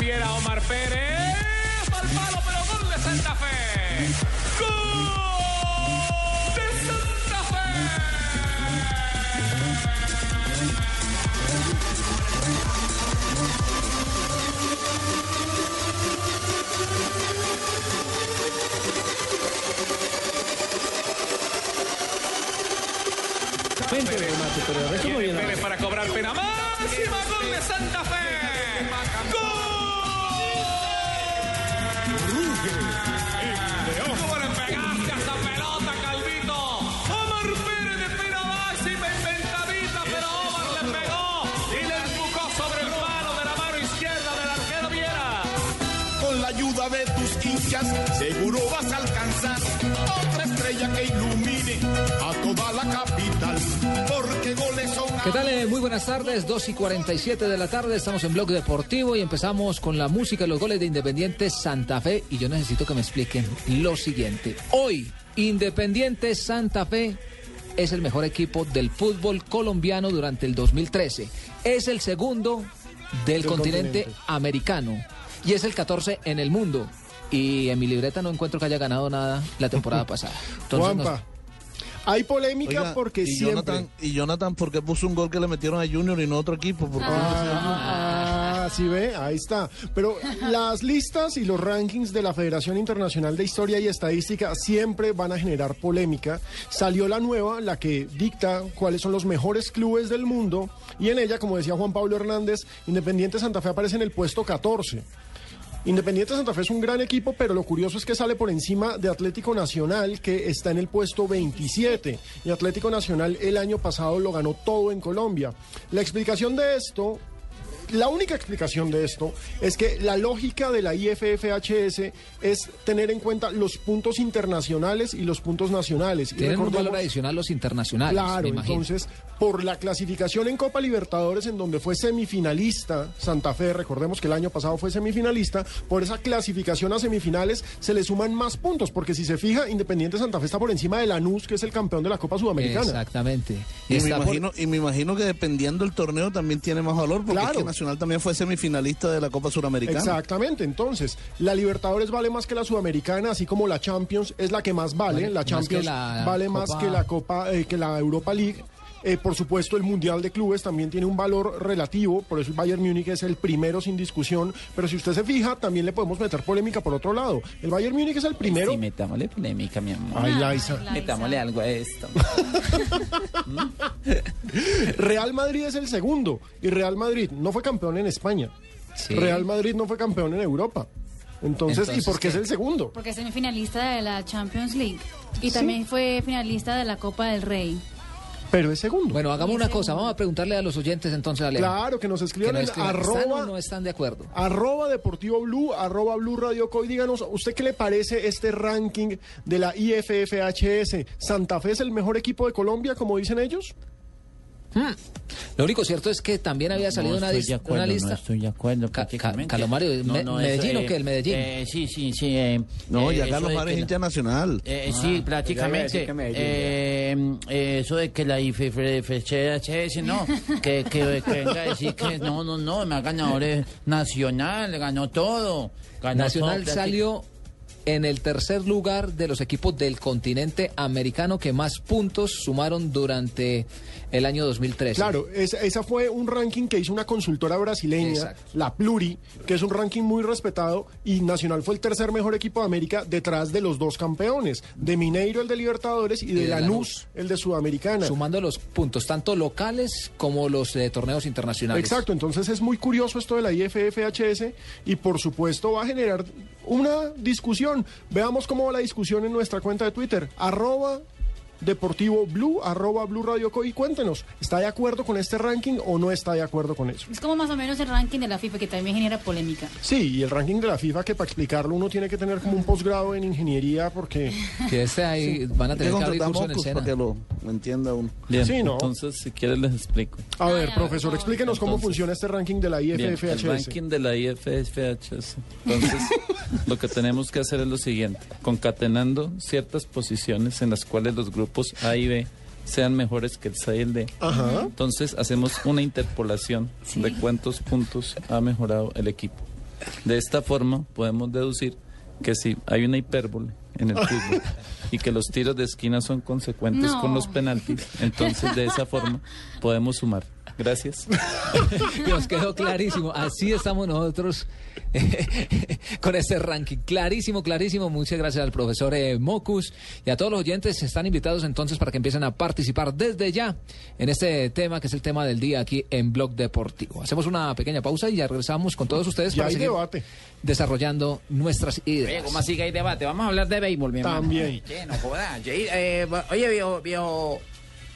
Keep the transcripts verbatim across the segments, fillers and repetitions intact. Viera Omar Pérez, al palo, pero gol de Santa Fe. ¡Gol de Santa Fe! Vente, remate, pero deja muy bien. Pérez para cobrar pena máxima, gol de Santa Fe. ¿Cómo le pegaste a esa pelota, Calvito? Omar Pérez de pena máxima, inventadita, pero Omar le pegó y le empujó sobre el palo de la mano izquierda del arquero Viera. Con la ayuda de tus hinchas, seguro vas a alcanzar otra estrella que ilumine a toda la capital, porque goles son... ¿Qué tal? Muy buenas tardes, dos y cuarenta y siete de la tarde, estamos en Blog Deportivo y empezamos con la música, los goles de Independiente Santa Fe, y yo necesito que me expliquen lo siguiente. Hoy, Independiente Santa Fe es el mejor equipo del fútbol colombiano durante el dos mil trece, es el segundo del continente, continente americano y es el catorce en el mundo, y en mi libreta no encuentro que haya ganado nada la temporada pasada. Entonces, Juanpa, nos... hay polémica. Oiga, porque y siempre... Jonathan, y Jonathan, ¿por qué puso un gol que le metieron a Junior y no a otro equipo? ¿Por qué ah, ah, sí ve, ahí está. Pero las listas y los rankings de la Federación Internacional de Historia y Estadística siempre van a generar polémica. Salió la nueva, la que dicta cuáles son los mejores clubes del mundo, y en ella, como decía Juan Pablo Hernández, Independiente Santa Fe aparece en el puesto catorce. Independiente Santa Fe es un gran equipo, pero lo curioso es que sale por encima de Atlético Nacional, que está en el puesto veintisiete. Y Atlético Nacional el año pasado lo ganó todo en Colombia. La explicación de esto, la única explicación de esto, es que la lógica de la I F F H S es tener en cuenta los puntos internacionales y los puntos nacionales. Tienen un valor adicional los internacionales. Claro, me imagino. Entonces, por la clasificación en Copa Libertadores, en donde fue semifinalista Santa Fe, recordemos que el año pasado fue semifinalista, por esa clasificación a semifinales se le suman más puntos, porque si se fija, Independiente Santa Fe está por encima de Lanús, que es el campeón de la Copa Sudamericana. Exactamente. Y, y, me, imagino, por... y me imagino que dependiendo del torneo también tiene más valor, porque claro, es que Nacional también fue semifinalista de la Copa Sudamericana. Exactamente, entonces, la Libertadores vale más que la Sudamericana, así como la Champions es la que más vale, vale la Champions la vale Copa... más que la Copa, eh, que la Europa League. Eh, por supuesto, el Mundial de Clubes también tiene un valor relativo, por eso el Bayern Múnich es el primero sin discusión, pero si usted se fija, también le podemos meter polémica por otro lado. El Bayern Múnich es el primero. Sí, metámosle polémica, mi amor. Ay, Laisa. Metámosle algo a esto. Real Madrid es el segundo, y Real Madrid no fue campeón en España. Sí. Real Madrid no fue campeón en Europa. Entonces, Entonces, ¿y por qué es el segundo? Porque es semifinalista de la Champions League, y también sí, fue finalista de la Copa del Rey. Pero es segundo. Bueno, hagamos una cosa, vamos a preguntarle a los oyentes entonces, a Leo. Claro, que nos escriban, que no escriban en arroba, no están de acuerdo. Arroba Deportivo Blue, arroba Blue Radio Co. Y díganos, ¿usted qué le parece este ranking de la I F F H S? ¿Santa Fe es el mejor equipo de Colombia, como dicen ellos? Hmm. Lo único cierto es que también había salido no, no una, dis- acuerdo, una lista. No estoy de acuerdo. Ca- ca- Calomario, no, no, ¿Medellín eso, eh, o qué? ¿El Medellín? Eh, sí, sí, sí. Eh, no, eh, ya Calomario es internacional. Eh, ah, sí, prácticamente. Eh, eh, eso de que la I F F H S, no, que, que, que venga a decir que no, no, no, más ganadores Nacional, ganó todo. Ganó Nacional todo, salió en el tercer lugar de los equipos del continente americano que más puntos sumaron durante el año dos mil trece. Claro, esa, esa fue un ranking que hizo una consultora brasileña, exacto, la Pluri, que es un ranking muy respetado, y Nacional fue el tercer mejor equipo de América detrás de los dos campeones, de Mineiro, el de Libertadores, y de, de Lanús, el de Sudamericana. Sumando los puntos, tanto locales como los de torneos internacionales. Exacto, entonces es muy curioso esto de la I F F H S, y por supuesto va a generar una discusión. Veamos cómo va la discusión en nuestra cuenta de Twitter, arroba deportivo Blu, arroba Blu Radio Co. Y cuéntenos, ¿está de acuerdo con este ranking o no está de acuerdo con eso? Es como más o menos el ranking de la FIFA, que también genera polémica. Sí, y el ranking de la FIFA, que para explicarlo uno tiene que tener como un posgrado en ingeniería, porque... Que ese ahí sí. Van a tener que abrir curso en escena. Para que lo entienda uno. Bien, sí, ¿no? Entonces, si quieres les explico. A ah, ver, profesor, no, explíquenos entonces, cómo funciona este ranking de la I F F H S. Bien, el ranking de la I F F H S. Entonces, lo que tenemos que hacer es lo siguiente: concatenando ciertas posiciones en las cuales los grupos A y B sean mejores que el C y el D. Ajá. Entonces hacemos una interpolación sí. de cuántos puntos ha mejorado el equipo. De esta forma podemos deducir que si hay una hipérbole en el fútbol y que los tiros de esquina son consecuentes no. con los penaltis, entonces de esa forma podemos sumar. Gracias. Nos quedó clarísimo. Así estamos nosotros eh, con este ranking. Clarísimo, clarísimo. Muchas gracias al profesor eh, Mocus. Y a todos los oyentes están invitados entonces para que empiecen a participar desde ya en este tema, que es el tema del día aquí en Blog Deportivo. Hacemos una pequeña pausa y ya regresamos con todos ustedes para seguir debate. desarrollando nuestras ideas. Oye, ¿cómo así que hay debate? Vamos a hablar de béisbol, mi hermano. También. Ay, che, no jodas. Eh, oye, viejo... viejo...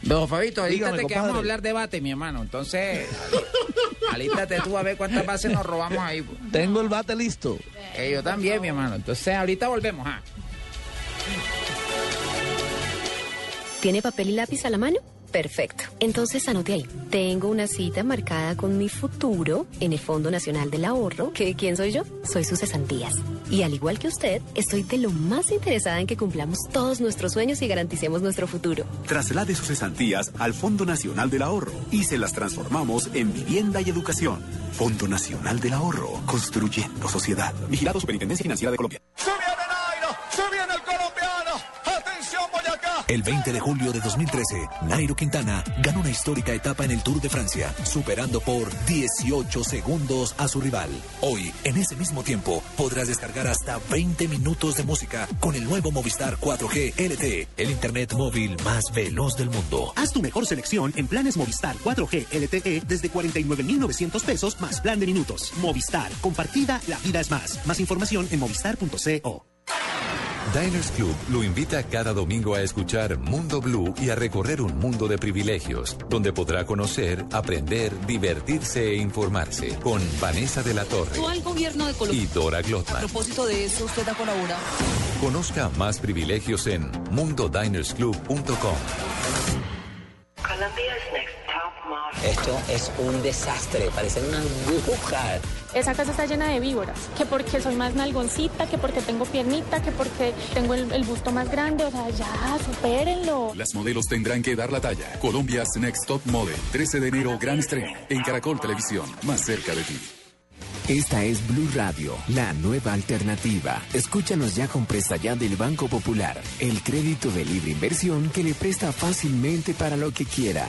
Don Fabito, alístate que vamos a hablar debate, mi hermano. Entonces, alístate tú a ver cuántas bases nos robamos ahí. Pues. Tengo el bate listo. Eh, yo también, mi hermano. Entonces, ahorita volvemos. ¿Ah? ¿Tiene papel y lápiz a la mano? Perfecto. Entonces, anote ahí. Tengo una cita marcada con mi futuro en el Fondo Nacional del Ahorro. ¿Qué, ¿Quién soy yo? Soy sus cesantías. Y al igual que usted, estoy de lo más interesada en que cumplamos todos nuestros sueños y garanticemos nuestro futuro. Traslade sus cesantías al Fondo Nacional del Ahorro y se las transformamos en vivienda y educación. Fondo Nacional del Ahorro. Construyendo sociedad. Vigilado Superintendencia Financiera de Colombia. El veinte de julio de dos mil trece, Nairo Quintana ganó una histórica etapa en el Tour de Francia, superando por dieciocho segundos a su rival. Hoy, en ese mismo tiempo, podrás descargar hasta veinte minutos de música con el nuevo Movistar cuatro G L T E, el internet móvil más veloz del mundo. Haz tu mejor selección en planes Movistar cuatro G L T E desde cuarenta y nueve mil novecientos pesos más plan de minutos. Movistar, compartida, la vida es más. Más información en movistar punto co. Diners Club lo invita cada domingo a escuchar Mundo Blue y a recorrer un mundo de privilegios, donde podrá conocer, aprender, divertirse e informarse con Vanessa de la Torre al gobierno de Colombia y Dora Glotman. A propósito de eso, usted ha colaborado. Conozca más privilegios en mundo diners club punto com. Colombia's Next Top Model. Esto es un desastre, parecen unas burbujas. Esa casa está llena de víboras, que porque soy más nalgoncita, que porque tengo piernita, que porque tengo el, el busto más grande, o sea, ya, supérenlo. Las modelos tendrán que dar la talla. Colombia's Next Top Model, trece de enero, gran estreno, en Caracol Televisión, más cerca de ti. Esta es Blu Radio, la nueva alternativa. Escúchanos ya con Presta Ya del Banco Popular, el crédito de libre inversión que le presta fácilmente para lo que quiera.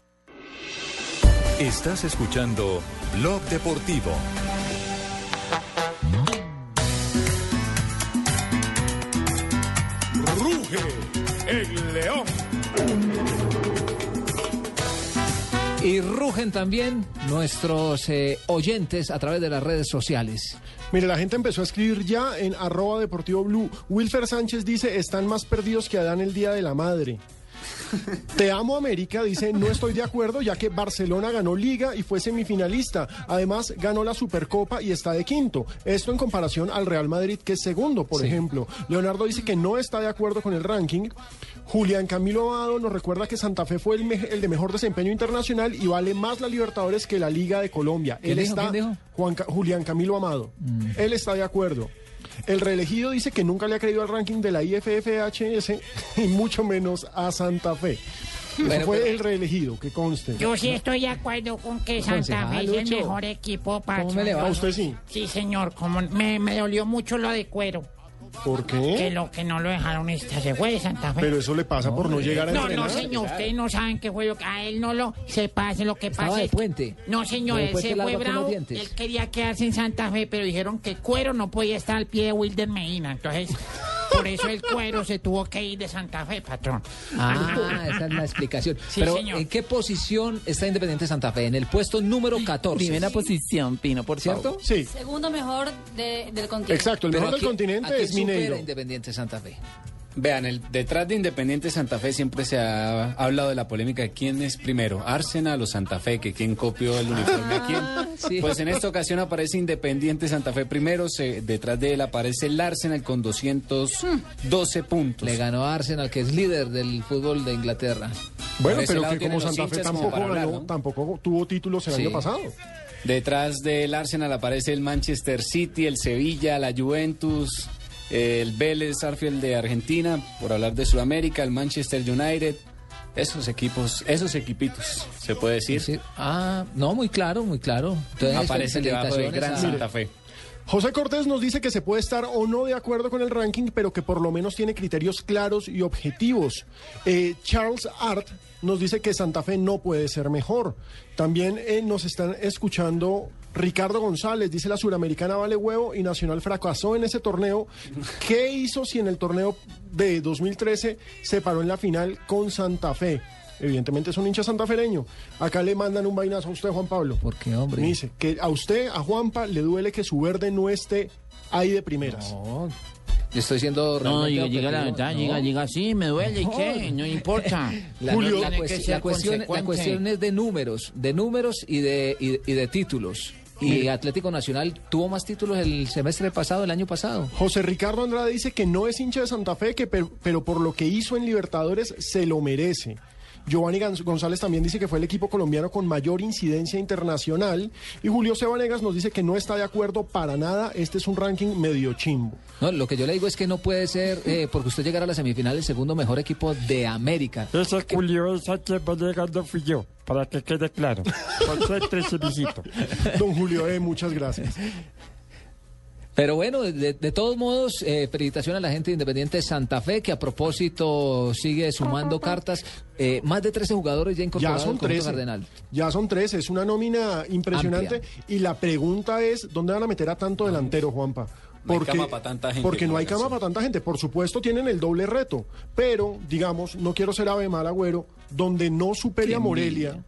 Estás escuchando Blog Deportivo. Ruge el león. Y rugen también nuestros eh, oyentes a través de las redes sociales. Mire, la gente empezó a escribir ya en arroba Deportivo Blue. Wilfer Sánchez dice, están más perdidos que Adán el Día de la Madre. Te amo América, dice, no estoy de acuerdo, ya que Barcelona ganó Liga y fue semifinalista. Además, ganó la Supercopa y está de quinto. Esto en comparación al Real Madrid, que es segundo, por sí. ejemplo. Leonardo dice que no está de acuerdo con el ranking. Julián Camilo Amado nos recuerda que Santa Fe fue el, el de mejor desempeño internacional y vale más la Libertadores que la Liga de Colombia. Él dijo, está, Juan Ca Julián Camilo Amado. Mm. Él está de acuerdo. El Reelegido dice que nunca le ha creído al ranking de la I F F H S y mucho menos a Santa Fe. Eso bueno, fue pero... el Reelegido, que conste. Yo sí estoy de acuerdo con que Santa Fe es el mejor equipo para... ¿Cómo me le va? ¿A usted sí? Sí, señor. Como me, me dolió mucho lo de Cuero. ¿Por qué? Que lo que no lo dejaron este se fue de Santa Fe. Pero eso le pasa no, por no llegar a no, entrenar. No, no, señor, ustedes no saben qué fue lo que... A él no lo... Se pase lo que pase. Estaba de puente. No, señor, él se fue bravo. Él quería quedarse en Santa Fe, pero dijeron que Cuero no podía estar al pie de Wilder Medina. Entonces, por eso el Cuero se tuvo que ir de Santa Fe, patrón. Ah, esa es la explicación. Sí, pero, señor. ¿En qué posición está Independiente Santa Fe? En el puesto número catorce. Primera sí. posición, Pino, por cierto. Sí. Segundo mejor de, del continente. Exacto, el pero mejor aquí, del continente es Mineiro. Independiente Santa Fe. Vean, el, detrás de Independiente Santa Fe siempre se ha hablado de la polémica de quién es primero, Arsenal o Santa Fe, que quién copió el uniforme a quién. Sí. Pues en esta ocasión aparece Independiente Santa Fe primero, se, detrás de él aparece el Arsenal con doscientos doce puntos. Le ganó a Arsenal, que es líder del fútbol de Inglaterra. Bueno, pero que como Santa Fe tampoco ganó, hablar, ¿no? tampoco tuvo títulos el sí. año pasado. Detrás del Arsenal aparece el Manchester City, el Sevilla, la Juventus... el Vélez Arfield de Argentina, por hablar de Sudamérica, el Manchester United, esos equipos, esos equipitos, se puede decir. Sí. Ah, no, muy claro, muy claro. Entonces, aparece debajo del gran Santa Fe. José Cortés nos dice que se puede estar o no de acuerdo con el ranking, pero que por lo menos tiene criterios claros y objetivos. Eh, Charles Art nos dice que Santa Fe no puede ser mejor. También eh, nos están escuchando... Ricardo González dice la Suramericana vale huevo y Nacional fracasó en ese torneo. ¿Qué hizo si en el torneo de dos mil trece se paró en la final con Santa Fe? Evidentemente es un hincha santafereño. Acá le mandan un vainazo a usted, Juan Pablo. ¿Por qué, hombre? Me dice que a usted, a Juanpa, le duele que su verde no esté ahí de primeras. No. Yo estoy siendo... No, yo llega la verdad, no. llega, llega así, me duele, no. ¿y qué? No importa. La, Julio, la, cuest- la, cuestión, la cuestión es de números, de números y de, y, y de títulos. Y Atlético Nacional tuvo más títulos el semestre pasado, el año pasado. José Ricardo Andrade dice que no es hincha de Santa Fe, que per, pero por lo que hizo en Libertadores se lo merece. Giovanni González también dice que fue el equipo colombiano con mayor incidencia internacional. Y Julio C. Vanegas nos dice que no está de acuerdo para nada. Este es un ranking medio chimbo. No, lo que yo le digo es que no puede ser, eh, porque usted llegara a la semifinal, el segundo mejor equipo de América. Esa curiosa que va llegando fui yo, para que quede claro. Por suerte se visito. Don Julio, eh, muchas gracias. Pero bueno, de, de todos modos, eh, felicitación a la gente de Independiente Santa Fe, que a propósito sigue sumando cartas. Eh, más de trece jugadores ya incorporados al conjunto cardenal. Ya son trece, es una nómina impresionante. Amplia. Y la pregunta es, ¿dónde van a meter a tanto delantero, Juanpa? Porque no hay cama para tanta gente. Porque no hay cama para tanta gente. Por supuesto, tienen el doble reto. Pero, digamos, no quiero ser ave mal agüero, donde no supere a Morelia...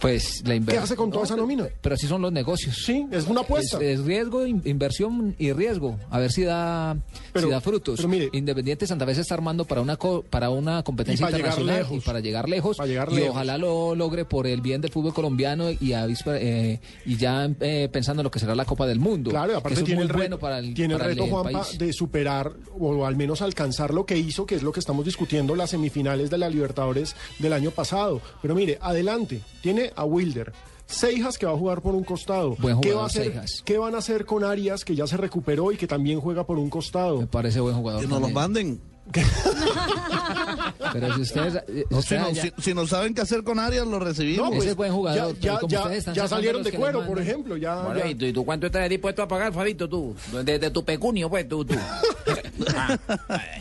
Pues la inversión. ¿Qué hace con toda no, esa nómina? Pero así son los negocios. Sí, es una apuesta. Es, es riesgo, in, inversión y riesgo. A ver si da, pero, si da frutos. Pero mire, Independiente Santa Fe se está armando para una co, para una competencia y para internacional lejos, y para llegar lejos. Para llegar y lejos. Ojalá lo logre por el bien del fútbol colombiano y, a, eh, y ya eh, pensando en lo que será la Copa del Mundo. Claro, y aparte tiene el reto, bueno para el, tiene para el reto el, Juanpa, país. De superar o al menos alcanzar lo que hizo, que es lo que estamos discutiendo, las semifinales de la Libertadores del año pasado. Pero mire, adelante. Tiene a Wilder, Seijas, que va a jugar por un costado. Buen jugador, ¿Qué, va a hacer, ¿Qué van a hacer con Arias, que ya se recuperó y que también juega por un costado? Me parece buen jugador. Que nos lo manden. Pero si ustedes no, si, no, si, si no saben qué hacer con Arias, lo recibimos. No, pues, ese es buen jugador. Ya, ya, ya, ya salieron de Cuero, por ejemplo. Ya, bueno, ya. ¿Y, tú, ¿Y tú cuánto estás dispuesto a pagar, Fabito, tú? Desde de tu pecunio, pues, tú. tú. ah,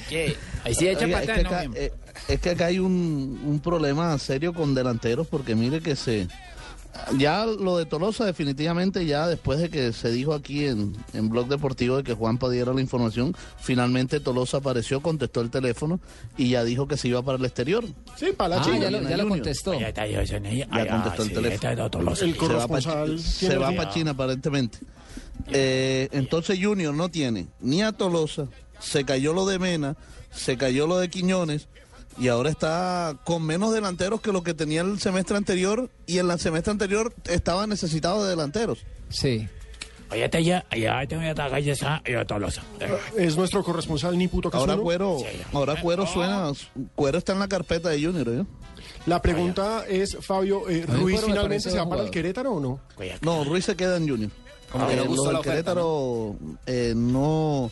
¿qué? Ahí sí echa patada, es, que acá, ¿no? eh, es que acá hay un, un problema serio con delanteros, porque mire que se... Ya lo de Tolosa definitivamente ya después de que se dijo aquí en, en Blog Deportivo de que Juanpa diera la información, finalmente Tolosa apareció, contestó el teléfono y ya dijo que se iba para el exterior. Sí, para la ah, China. Ya, lo, ya lo contestó. Ya, ya, ya, ya, ya contestó el sí, teléfono. Tolosa. El corresponsal se va para China aparentemente. Eh, entonces Junior no tiene ni a Tolosa, se cayó lo de Mena, se cayó lo de Quiñones. Y ahora está con menos delanteros que lo que tenía el semestre anterior, y en el semestre anterior estaba necesitado de delanteros. Sí. Allá está ya, allá tengo ya calle esa, allá Tolosa. Es nuestro corresponsal ni puto Casuno. Ahora Cuero, sí, ahora Cuero suena, Cuero está en la carpeta de Junior, ¿eh? La pregunta Oye. es, Fabio, eh, ¿Ruiz finalmente se va para el Querétaro o no? No, Ruiz se queda en Junior. Como que le gusta el Querétaro, eh, no...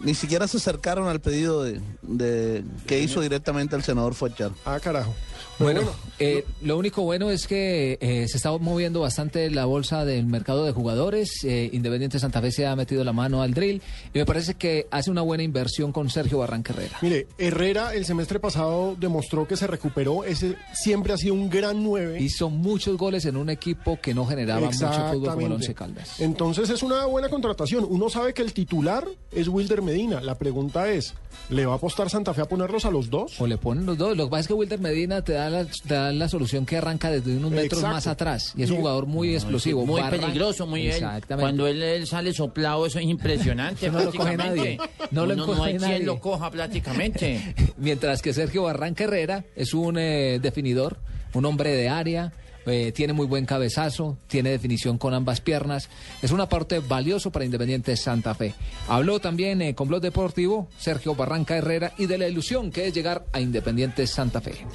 Ni siquiera se acercaron al pedido de, de que hizo directamente el senador Fochar. Ah, carajo. Bueno, bueno eh, lo único bueno es que eh, se está moviendo bastante la bolsa del mercado de jugadores. Eh, Independiente Santa Fe se ha metido la mano al drill y me parece que hace una buena inversión con Sergio Barranca Herrera. Mire, Herrera el semestre pasado demostró que se recuperó. Ese siempre ha sido un gran nueve. Hizo muchos goles en un equipo que no generaba mucho fútbol como el Once Caldas. Entonces es una buena contratación. Uno sabe que el titular es Wilder Medina. La pregunta es, ¿le va a apostar Santa Fe a ponerlos a los dos? O le ponen los dos. Lo que pasa es que Wilder Medina te da La, la, la solución que arranca desde unos metros Exacto. más atrás y es un jugador muy no, explosivo, muy Barranca. peligroso, muy él. Cuando él, él sale soplado, eso es impresionante. No lo coge nadie. No, lo Uno, no hay nadie. Quien lo coja prácticamente. Mientras que Sergio Barranca Herrera es un eh, definidor, un hombre de área. Eh, tiene muy buen cabezazo, tiene definición con ambas piernas. Es un aporte valioso para Independiente Santa Fe. Habló también eh, con Blog Deportivo Sergio Barranca Herrera y de la ilusión que es llegar a Independiente Santa Fe.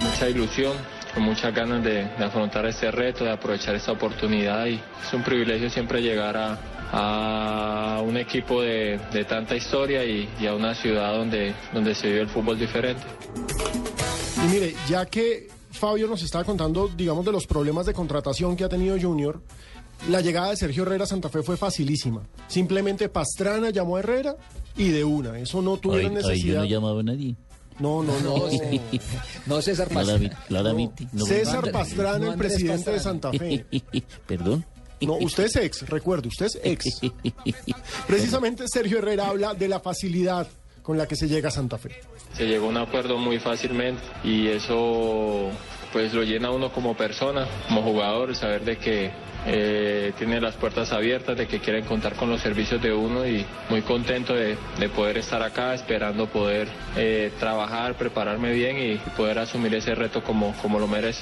Mucha ilusión, con muchas ganas de, de afrontar ese reto, de aprovechar esa oportunidad, y es un privilegio siempre llegar a a un equipo de, de tanta historia y, y a una ciudad donde, donde se vive el fútbol diferente. Y mire, ya que Fabio nos estaba contando, digamos, de los problemas de contratación que ha tenido Junior, la llegada de Sergio Herrera a Santa Fe fue facilísima. Simplemente Pastrana llamó a Herrera y de una. Eso no tuvieron ay, necesidad. Ay, yo no llamaba a nadie. No, no, no. No, César Pastrana. Claramente. No. César Pastrana, no, el presidente Pastrana de Santa Fe. Perdón. No, usted es ex, recuerde, usted es ex. Precisamente Sergio Herrera habla de la facilidad con la que se llega a Santa Fe. Se llegó a un acuerdo muy fácilmente y eso pues lo llena a uno como persona, como jugador, saber de que eh, tiene las puertas abiertas, de que quieren contar con los servicios de uno, y muy contento de, de poder estar acá, esperando poder eh, trabajar, prepararme bien y poder asumir ese reto como, como lo merece.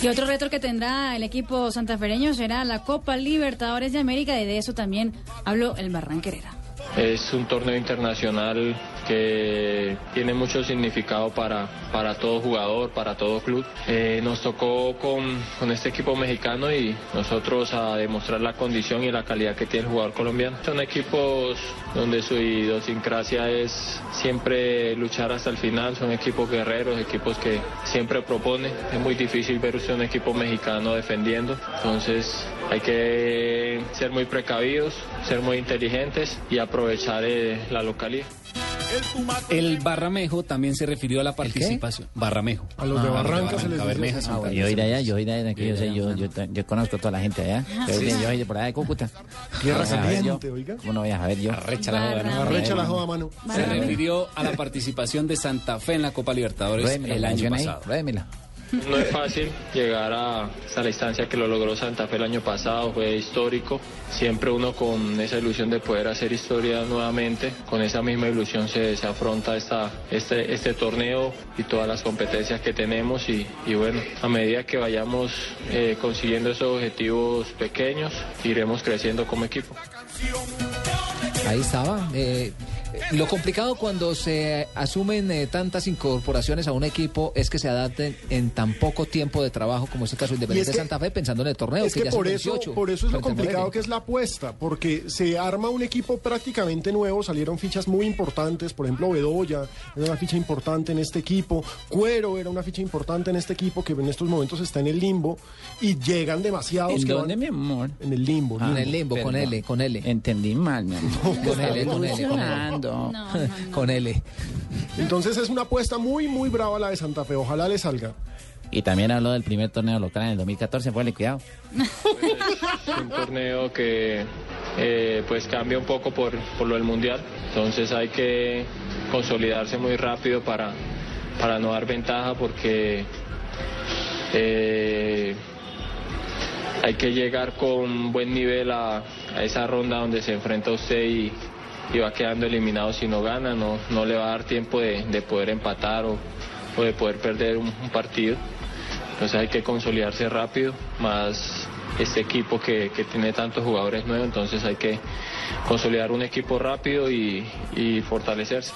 Y otro reto que tendrá el equipo santafereño será la Copa Libertadores de América, y de eso también habló el Barranca Herrera. Es un torneo internacional que tiene mucho significado para, para todo jugador, para todo club. Eh, nos tocó con, con este equipo mexicano y nosotros a demostrar la condición y la calidad que tiene el jugador colombiano. Son equipos donde su idiosincrasia es siempre luchar hasta el final, son equipos guerreros, equipos que siempre proponen. Es muy difícil ver usted un equipo mexicano defendiendo, entonces hay que ser muy precavidos, ser muy inteligentes y aprovechar eh, la localidad. El Barramejo también se refirió a la participación. Barramejo. A los de Barranca se les dice. Yo iré allá, yo iré allá, yo sé, yo, yo, yo conozco a toda la gente allá. Yo iré por allá de Cúcuta. Tierra caliente, oiga. Bueno, voy a ver yo. Arrecha la joda, mano. Arrecha la joda, mano. Se refirió a la participación de Santa Fe en la Copa Libertadores el año pasado. No es fácil llegar a, a la instancia que lo logró Santa Fe el año pasado, fue histórico. Siempre uno con esa ilusión de poder hacer historia nuevamente, con esa misma ilusión se, se afronta esta, este, este torneo y todas las competencias que tenemos. Y, y bueno, a medida que vayamos eh, consiguiendo esos objetivos pequeños, iremos creciendo como equipo. Ahí estaba. Eh... Lo complicado cuando se asumen eh, tantas incorporaciones a un equipo es que se adapten en tan poco tiempo de trabajo, como es el caso de Independiente Santa Fe, pensando en el torneo. Es que, que ya por, son eso, veintiocho, por eso es lo complicado, que es la apuesta, porque se arma un equipo prácticamente nuevo, salieron fichas muy importantes, por ejemplo Bedoya era una ficha importante en este equipo, Cuero era una ficha importante en este equipo, que en estos momentos está en el limbo, y llegan demasiados. ¿En que dónde, van... mi amor? En el limbo. Ah, limbo. En el limbo, perdón. Con L, con L. Entendí mal, mi amor. No, con L, con L, con L. No, no, no. Con L. Entonces es una apuesta muy, muy brava la de Santa Fe. Ojalá le salga. Y también habló del primer torneo local en el dos mil catorce. Ponle cuidado. Pues, un torneo que eh, pues cambia un poco por, por lo del mundial. Entonces hay que consolidarse muy rápido para, para no dar ventaja, porque eh, hay que llegar con buen nivel a, a esa ronda donde se enfrenta usted y y va quedando eliminado si no gana, no, no le va a dar tiempo de, de poder empatar o, o de poder perder un, un partido. Entonces hay que consolidarse rápido, más este equipo que, que tiene tantos jugadores nuevos, entonces hay que consolidar un equipo rápido y, y fortalecerse.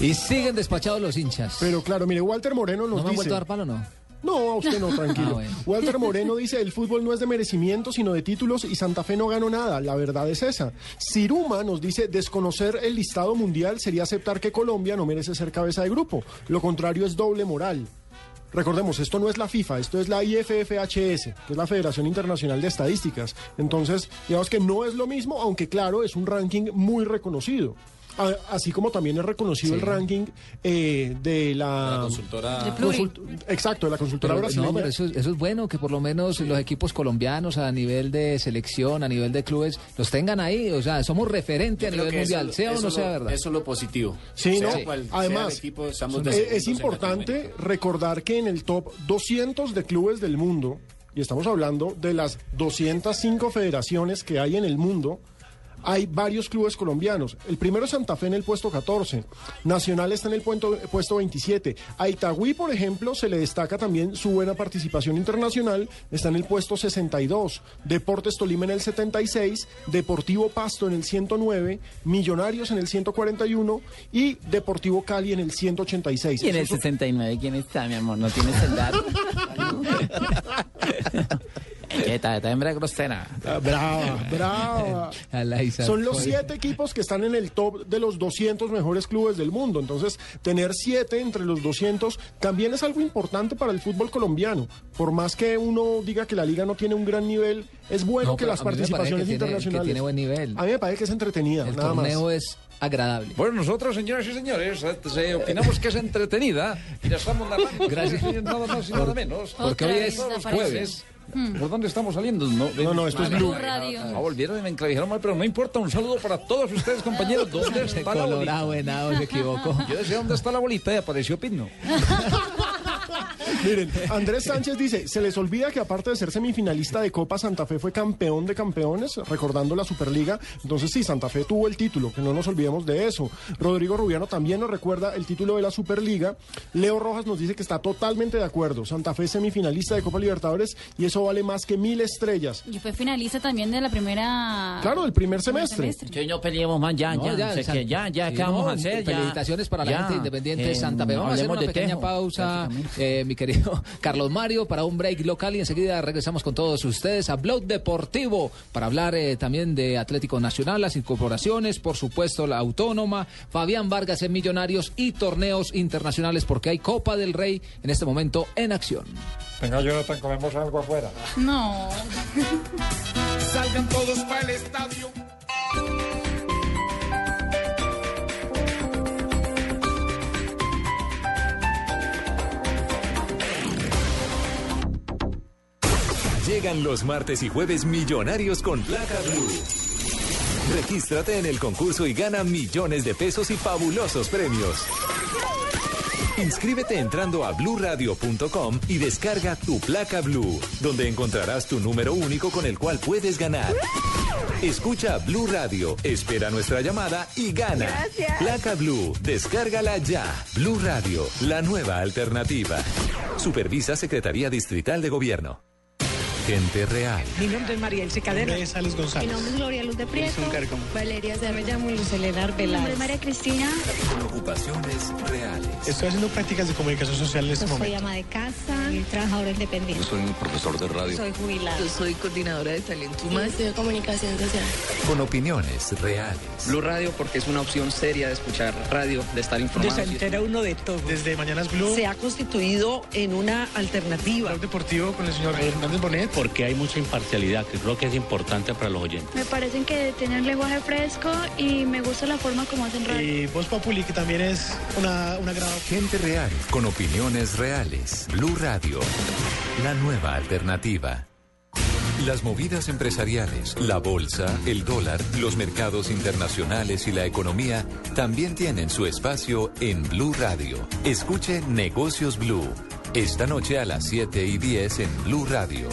Y siguen despachados los hinchas. Pero claro, mire, Walter Moreno nos dice... ¿No me han vuelto a dar palo, no? No, a usted no, tranquilo. Ah, bueno. Walter Moreno dice, el fútbol no es de merecimiento, sino de títulos, y Santa Fe no ganó nada. La verdad es esa. Ciruma nos dice, desconocer el listado mundial sería aceptar que Colombia no merece ser cabeza de grupo. Lo contrario es doble moral. Recordemos, esto no es la FIFA, esto es la I F F H S, que es la Federación Internacional de Estadísticas. Entonces, digamos que no es lo mismo, aunque claro, es un ranking muy reconocido. A, así como también es reconocido, sí, el ranking eh, de la, la consultora... De consult, exacto, de la consultora pero, brasileña. No, pero eso, eso es bueno, que por lo menos los equipos colombianos a nivel de selección, a nivel de clubes, los tengan ahí. O sea, somos referente a nivel mundial, eso, sea eso o no lo, sea verdad. Eso es lo positivo. Sí, sea, ¿no? Cual, además, sea equipo, estamos de es, es importante recordar que en el top doscientos de clubes del mundo, y estamos hablando de las doscientas cinco federaciones que hay en el mundo, hay varios clubes colombianos. El primero es Santa Fe en el puesto catorce. Nacional está en el puento, puesto veintisiete. A Itagüí, por ejemplo, se le destaca también su buena participación internacional. Está en el puesto sesenta y dos. Deportes Tolima en el setenta y seis. Deportivo Pasto en el ciento nueve. Millonarios en el ciento cuarenta y uno. Y Deportivo Cali en el ciento ochenta y seis. ¿Y en el setenta y nueve quién está, mi amor? ¿No tienes el dato? Esta hembra grosera. Ah, brava, brava. Son los siete equipos que están en el top de los doscientos mejores clubes del mundo. Entonces, tener siete entre los doscientos también es algo importante para el fútbol colombiano. Por más que uno diga que la liga no tiene un gran nivel, es bueno no, que las participaciones que internacionales... Tiene, que tiene buen nivel. A mí me parece que es entretenida, el nada más. El torneo es... agradable. Bueno, nosotros, señoras y señores, eh, opinamos que es entretenida y la estamos narrando. Gracias. Nada más y nada menos. Porque hoy es jueves. Hmm. ¿Por dónde estamos saliendo? No, no, no, esto es Blu Radio. Ah, volvieron y me enclavijaron mal, pero no importa. Un saludo para todos ustedes, compañeros. ¿Dónde está la bolita? Venado, se equivocó. Yo decía, ¿dónde está la bolita? Y apareció Pino. Miren, Andrés Sánchez dice, se les olvida que aparte de ser semifinalista de Copa, Santa Fe fue campeón de campeones, recordando la Superliga. Entonces sí, Santa Fe tuvo el título, que no nos olvidemos de eso. Rodrigo Rubiano también nos recuerda el título de la Superliga. Leo Rojas nos dice que está totalmente de acuerdo. Santa Fe es semifinalista de Copa Libertadores y eso vale más que mil estrellas. Y fue finalista también de la primera... Claro, del primer semestre. semestre. Sí, no peleemos más, ya, no, ya, ya, o sea, San... que ya, ya, sí, ¿qué no, vamos a hacer? Felicitaciones ya, para la ya, gente independiente eh, Santa Fe. Vamos no, a hacer una pequeña tejo, pausa, eh, mi querido Carlos Mario, para un break local y enseguida regresamos con todos ustedes a Blog Deportivo para hablar eh, también de Atlético Nacional, las incorporaciones, por supuesto la Autónoma, Fabián Vargas en Millonarios y torneos internacionales porque hay Copa del Rey en este momento en acción. Venga, Jonathan, comemos algo afuera. No. Salgan todos para el estadio. Llegan los martes y jueves Millonarios con placa Blue. Regístrate en el concurso y gana millones de pesos y fabulosos premios. Inscríbete entrando a blu radio punto com y descarga tu placa Blue, donde encontrarás tu número único con el cual puedes ganar. Escucha Blu Radio, espera nuestra llamada y gana. Gracias. Placa Blu, descárgala ya. Blu Radio, la nueva alternativa. Supervisa Secretaría Distrital de Gobierno. Gente real. Mi nombre es María Elsa Cadena. Mi nombre es Alex González. Mi nombre es Gloria Luz de Prieto. Valeria Cervella, Lucelena Arbeláez. Mi nombre es María Cristina. Ocupaciones reales. Estoy haciendo prácticas de comunicación social en este momento. Soy ama de casa. Soy trabajadora independiente. Yo soy un profesor de radio. Soy jubilada. Yo soy coordinadora de talento humano. Estudio comunicación social. Con opiniones reales. Blu Radio porque es una opción seria de escuchar radio, de estar informado. Se entera uno de todo. Desde Mañanas Blu se ha constituido en una alternativa. Blog Deportivo con el señor Hernández Bonet. Porque hay mucha imparcialidad, que creo que es importante para los oyentes. Me parecen que tienen lenguaje fresco y me gusta la forma como hacen radio. Y Voz Populi, que también es una, una gran... Gente real, con opiniones reales. Blu Radio, la nueva alternativa. Las movidas empresariales, la bolsa, el dólar, los mercados internacionales y la economía también tienen su espacio en Blu Radio. Escuche Negocios Blu. Esta noche a las siete y diez en Blu Radio.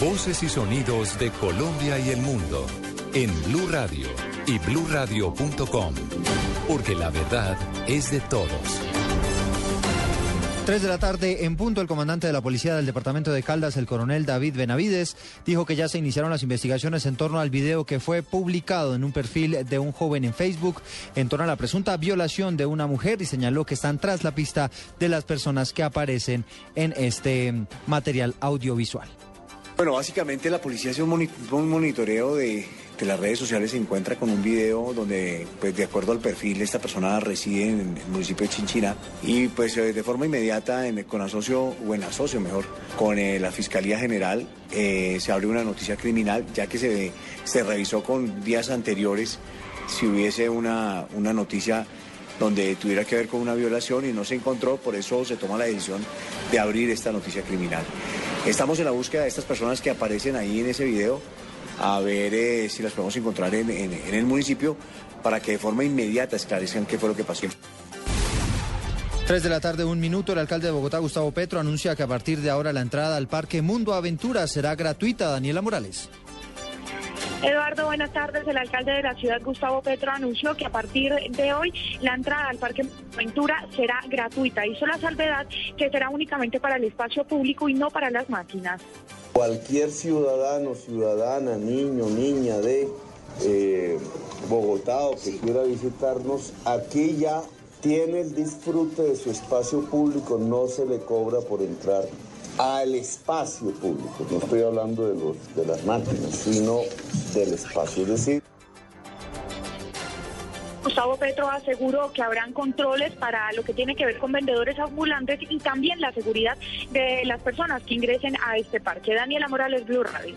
Voces y sonidos de Colombia y el mundo en Blu Radio y blu radio punto com, porque la verdad es de todos. Tres de la tarde en punto, el comandante de la policía del departamento de Caldas, el coronel David Benavides, dijo que ya se iniciaron las investigaciones en torno al video que fue publicado en un perfil de un joven en Facebook en torno a la presunta violación de una mujer y señaló que están tras la pista de las personas que aparecen en este material audiovisual. Bueno, básicamente la policía hace un monitoreo de, de las redes sociales, se encuentra con un video donde, pues, de acuerdo al perfil, esta persona reside en el municipio de Chinchiná y pues de forma inmediata en, con asocio, o en asocio mejor, con eh, la Fiscalía General eh, se abrió una noticia criminal, ya que se, se revisó con días anteriores si hubiese una, una noticia donde tuviera que ver con una violación y no se encontró, por eso se toma la decisión de abrir esta noticia criminal. Estamos en la búsqueda de estas personas que aparecen ahí en ese video, a ver eh, si las podemos encontrar en, en, en el municipio para que de forma inmediata esclarezcan qué fue lo que pasó. Tres de la tarde, un minuto, el alcalde de Bogotá, Gustavo Petro, anuncia que a partir de ahora la entrada al Parque Mundo Aventura será gratuita. Daniela Morales. Eduardo, buenas tardes. El alcalde de la ciudad, Gustavo Petro, anunció que a partir de hoy la entrada al Parque Aventura será gratuita. Hizo la salvedad que será únicamente para el espacio público y no para las máquinas. Cualquier ciudadano, ciudadana, niño, niña de eh, Bogotá o que quiera visitarnos, aquí ya tiene el disfrute de su espacio público, no se le cobra por entrar al espacio público. No estoy hablando de, los, de las máquinas, sino del espacio, es decir... Gustavo Petro aseguró que habrán controles para lo que tiene que ver con vendedores ambulantes y también la seguridad de las personas que ingresen a este parque. Daniela Morales, Blu Radio.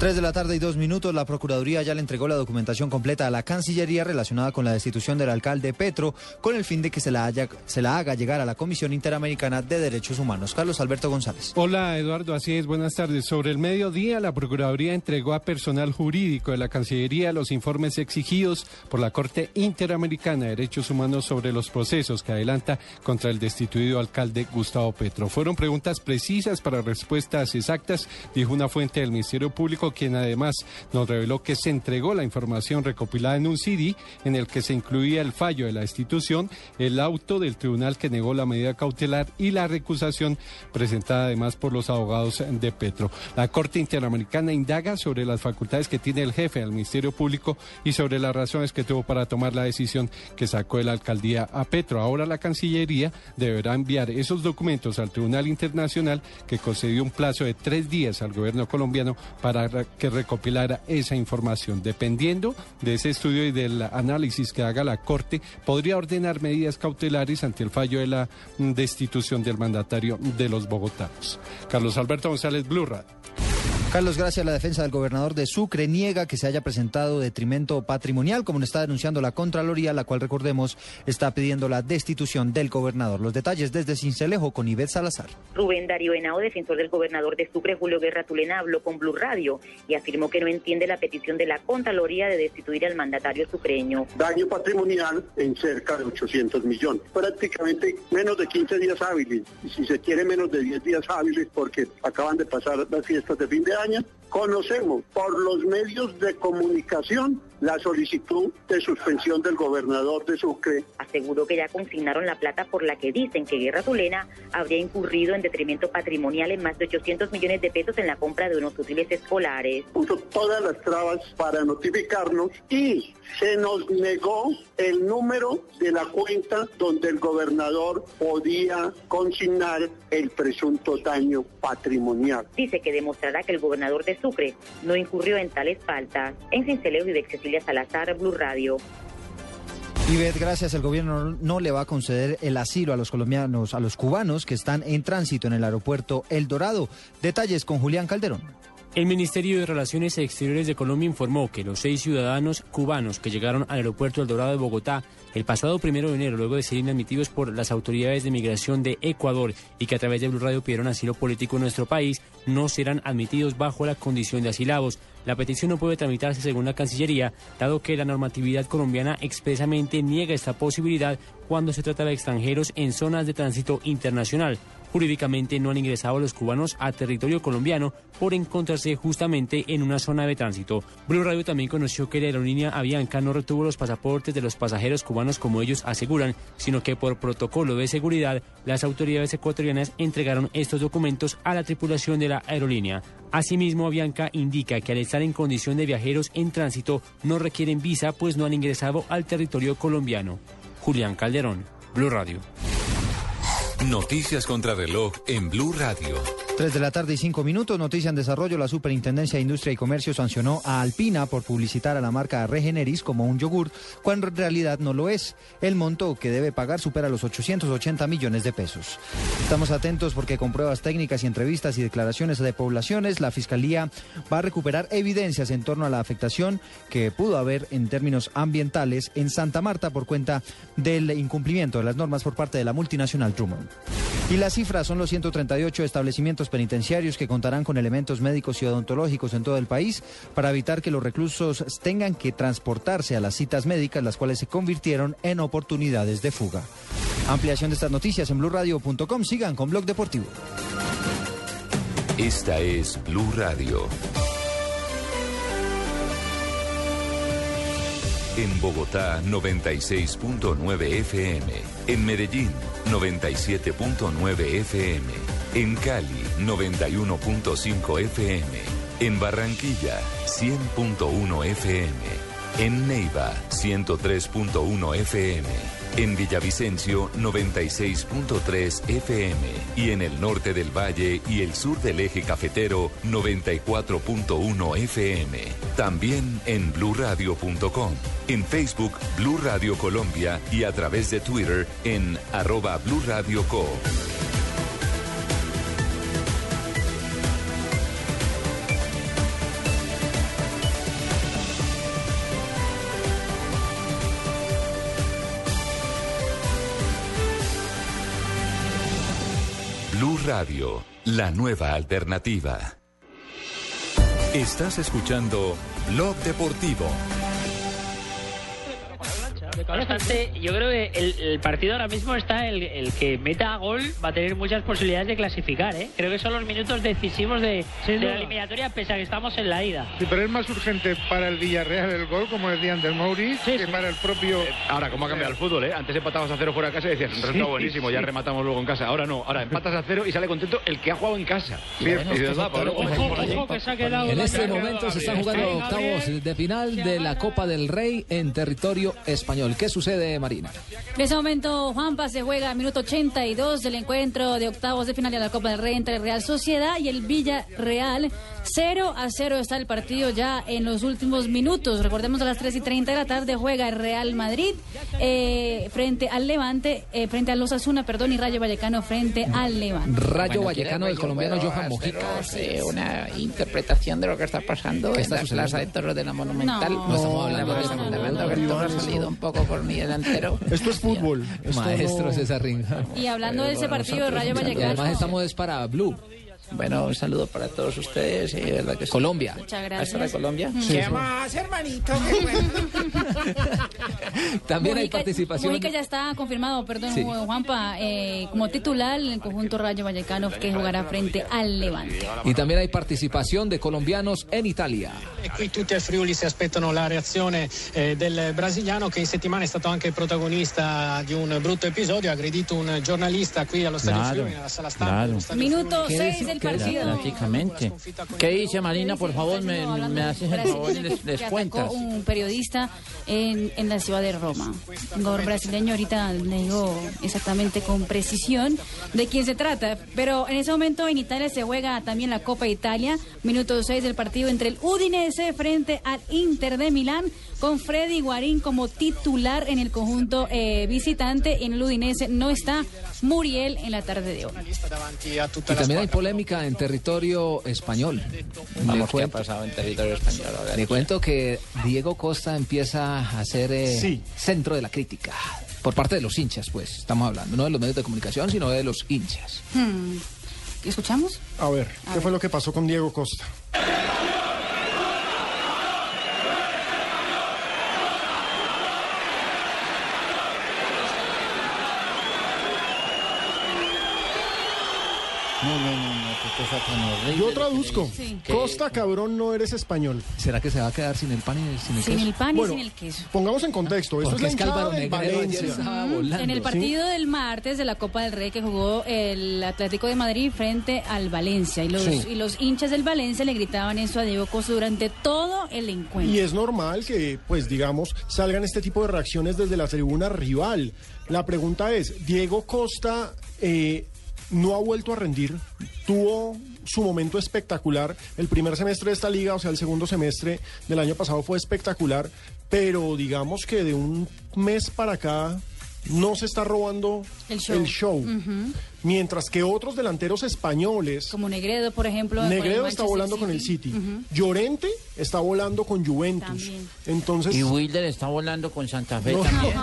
Tres de la tarde y dos minutos, la Procuraduría ya le entregó la documentación completa a la Cancillería relacionada con la destitución del alcalde Petro, con el fin de que se la, haya, se la haga llegar a la Comisión Interamericana de Derechos Humanos. Carlos Alberto González. Hola, Eduardo, así es, buenas tardes. Sobre el mediodía, la Procuraduría entregó a personal jurídico de la Cancillería los informes exigidos por la Corte Interamericana de Derechos Humanos sobre los procesos que adelanta contra el destituido alcalde Gustavo Petro. Fueron preguntas precisas para respuestas exactas, dijo una fuente del Ministerio Público, quien además nos reveló que se entregó la información recopilada en un C D en el que se incluía el fallo de la destitución, el auto del tribunal que negó la medida cautelar y la recusación presentada además por los abogados de Petro. La Corte Interamericana indaga sobre las facultades que tiene el jefe del Ministerio Público y sobre las razones que tuvo para tomar la decisión que sacó de la alcaldía a Petro. Ahora la Cancillería deberá enviar esos documentos al Tribunal Internacional, que concedió un plazo de tres días al gobierno colombiano para que recopilara esa información. Dependiendo de ese estudio y del análisis que haga la Corte, podría ordenar medidas cautelares ante el fallo de la destitución del mandatario de los bogotanos. Carlos Alberto González, Blu Radio. Carlos, gracias. La defensa del gobernador de Sucre niega que se haya presentado detrimento patrimonial, como lo está denunciando la Contraloría, la cual, recordemos, está pidiendo la destitución del gobernador. Los detalles desde Sincelejo con Ivette Salazar. Rubén Darío Henao, defensor del gobernador de Sucre, Julio Guerra Tulena, habló con Blu Radio y afirmó que no entiende la petición de la Contraloría de destituir al mandatario sucreño. Daño patrimonial en cerca de ochocientos millones, prácticamente menos de quince días hábiles, y si se quiere menos de diez días hábiles, porque acaban de pasar las fiestas de fin de año. Conocemos por los medios de comunicación la solicitud de suspensión del gobernador de Sucre. Aseguró que ya consignaron la plata por la que dicen que Guerra Tulena habría incurrido en detrimento patrimonial en más de ochocientos millones de pesos en la compra de unos útiles escolares. Puso todas las trabas para notificarnos y se nos negó el número de la cuenta donde el gobernador podía consignar el presunto daño patrimonial. Dice que demostrará que el gobernador de Sucre no incurrió en tales faltas. En Sincelejo, y de Cecilia Salazar, Blu Radio. Ivette, gracias. El gobierno no le va a conceder el asilo a los colombianos, a los cubanos que están en tránsito en el aeropuerto El Dorado. Detalles con Julián Calderón. El Ministerio de Relaciones Exteriores de Colombia informó que los seis ciudadanos cubanos que llegaron al aeropuerto El Dorado de Bogotá el pasado primero de enero, luego de ser inadmitidos por las autoridades de migración de Ecuador y que a través de Blu Radio pidieron asilo político en nuestro país, no serán admitidos bajo la condición de asilados. La petición no puede tramitarse según la Cancillería, dado que la normatividad colombiana expresamente niega esta posibilidad cuando se trata de extranjeros en zonas de tránsito internacional. Jurídicamente no han ingresado los cubanos a territorio colombiano por encontrarse justamente en una zona de tránsito. Blu Radio también conoció que la aerolínea Avianca no retuvo los pasaportes de los pasajeros cubanos como ellos aseguran, sino que por protocolo de seguridad las autoridades ecuatorianas entregaron estos documentos a la tripulación de la aerolínea. Asimismo, Avianca indica que al estar en condición de viajeros en tránsito no requieren visa, pues no han ingresado al territorio colombiano. Julián Calderón, Blu Radio. Noticias contra reloj en Blu Radio. tres de la tarde y cinco minutos, noticia en desarrollo. La Superintendencia de Industria y Comercio sancionó a Alpina por publicitar a la marca Regeneris como un yogur, cuando en realidad no lo es. El monto que debe pagar supera los ochocientos ochenta millones de pesos. Estamos atentos porque con pruebas técnicas y entrevistas y declaraciones de poblaciones, la Fiscalía va a recuperar evidencias en torno a la afectación que pudo haber en términos ambientales en Santa Marta por cuenta del incumplimiento de las normas por parte de la multinacional Drummond. Y las cifras son los ciento treinta y ocho establecimientos penitenciarios que contarán con elementos médicos y odontológicos en todo el país para evitar que los reclusos tengan que transportarse a las citas médicas, las cuales se convirtieron en oportunidades de fuga. Ampliación de estas noticias en blu radio punto com. Sigan con Blog Deportivo. Esta es Blu Radio. En Bogotá, noventa y seis punto nueve F M. En Medellín, noventa y siete punto nueve F M. En Cali, noventa y uno punto cinco F M. En Barranquilla, cien punto uno F M. En Neiva, ciento tres punto uno F M. En Villavicencio, noventa y seis punto tres F M. Y en el norte del Valle y el sur del eje cafetero, noventa y cuatro punto uno F M. También en blu radio punto com. En Facebook, Blu Radio Colombia, y a través de Twitter en arroba Blu Radio Co. Radio, la nueva alternativa. Estás escuchando Blog Deportivo. Yo creo que el, el partido ahora mismo está, el, el que meta a gol va a tener muchas posibilidades de clasificar, ¿eh? Creo que son los minutos decisivos de, de la eliminatoria, pese a que estamos en la ida. Sí, pero es más urgente para el Villarreal el gol, como decía Ander Mauri, sí, que sí. Para el propio... Eh, ahora, cómo ha cambiado el fútbol, ¿eh? Antes empatabas a cero fuera de casa y decías, resultado sí, buenísimo, sí. Ya rematamos luego en casa. Ahora no, ahora empatas a cero y sale contento el que ha jugado en casa. Sí, sí, sí, verdad, pero, ojo, ojo, que se ha quedado... En este momento se están jugando octavos de final de la Copa del Rey en territorio español. ¿Qué sucede, Marina? En ese momento, Juanpa, se juega al minuto ochenta y dos del encuentro de octavos de final de la Copa del Rey entre Real Sociedad y el Villarreal. cero a cero está el partido ya en los últimos minutos. Recordemos, a las tres y treinta de la tarde juega el Real Madrid eh, frente al Levante, eh, frente al Osasuna, perdón, y Rayo Vallecano frente al Levante. Rayo bueno, Vallecano, el colombiano Johan Mojica. Eh, una interpretación de lo que está pasando en la plaza de toros de la Monumental. No, no estamos hablando de Monumental, que el toro ha salido un poco por mi delantero. Esto es fútbol. Esto Maestro no... César Ringa. Y hablando Pero de ese partido, Rayo Vallecano. Además estamos es para Blue. Bueno, un saludo para todos ustedes, sí, verdad que Colombia. Muchas gracias. ¿Hasta Colombia? Sí, ¿Qué sí. más, hermanito? Qué bueno. También Mojica, hay participación. Mojica ya está confirmado, perdón, sí. Juanpa, eh, como titular en el conjunto Rayo Vallecano, que jugará frente al Levante. Y también hay participación de colombianos en Italia. E qui tutti al Friuli si aspettano la reazione eh, del brasiliano, che in settimana è stato anche protagonista di un brutto episodio, ha aggredito un giornalista qui allo Stadio claro, Friuli, nella sala stampa. Claro. Minuto seis del partido. Prácticamente. ¿Qué dice Marina? Por favor, me, me haces el favor y les, les cuentas. Un periodista en, en la ciudad de Roma. Un brasileño, ahorita le digo exactamente con precisión de quién se trata. Pero en ese momento en Italia se juega también la Copa Italia. Minuto seis del partido entre el Udinese frente al Inter de Milán, con Freddy Guarín como titular en el conjunto eh, visitante. En el Udinese no está Muriel en la tarde de hoy. Y también hay polémica en territorio español. Vamos, ¿qué ha pasado en territorio español? Le cuento que Diego Costa empieza a ser eh, sí. centro de la crítica. Por parte de los hinchas, pues, estamos hablando. No de los medios de comunicación, sino de los hinchas. Hmm. ¿Escuchamos? A ver, a ¿qué ver. fue lo que pasó con Diego Costa? No, no, no, no, qué cosa tan horrible. Yo traduzco. Sí. Costa, cabrón, no eres español. ¿Será que se va a quedar sin el pan y sin el sin queso? Sin el pan y bueno, sin el queso. Pongamos en contexto, esto es la hinchada del Valencia. Mm, en el partido ¿sí? del martes de la Copa del Rey que jugó el Atlético de Madrid frente al Valencia. Y los, sí. y los hinchas del Valencia le gritaban eso a Diego Costa durante todo el encuentro. Y es normal que, pues digamos, salgan este tipo de reacciones desde la tribuna rival. La pregunta es, Diego Costa... Eh, no ha vuelto a rendir, tuvo su momento espectacular, el primer semestre de esta liga, o sea el segundo semestre del año pasado fue espectacular, pero digamos que de un mes para acá no se está robando el show, el show. Uh-huh. Mientras que otros delanteros españoles como Negredo, por ejemplo, Negredo está volando con el City, uh-huh. Llorente está volando con Juventus también. Entonces... y Wilder está volando con Santa Fe no. también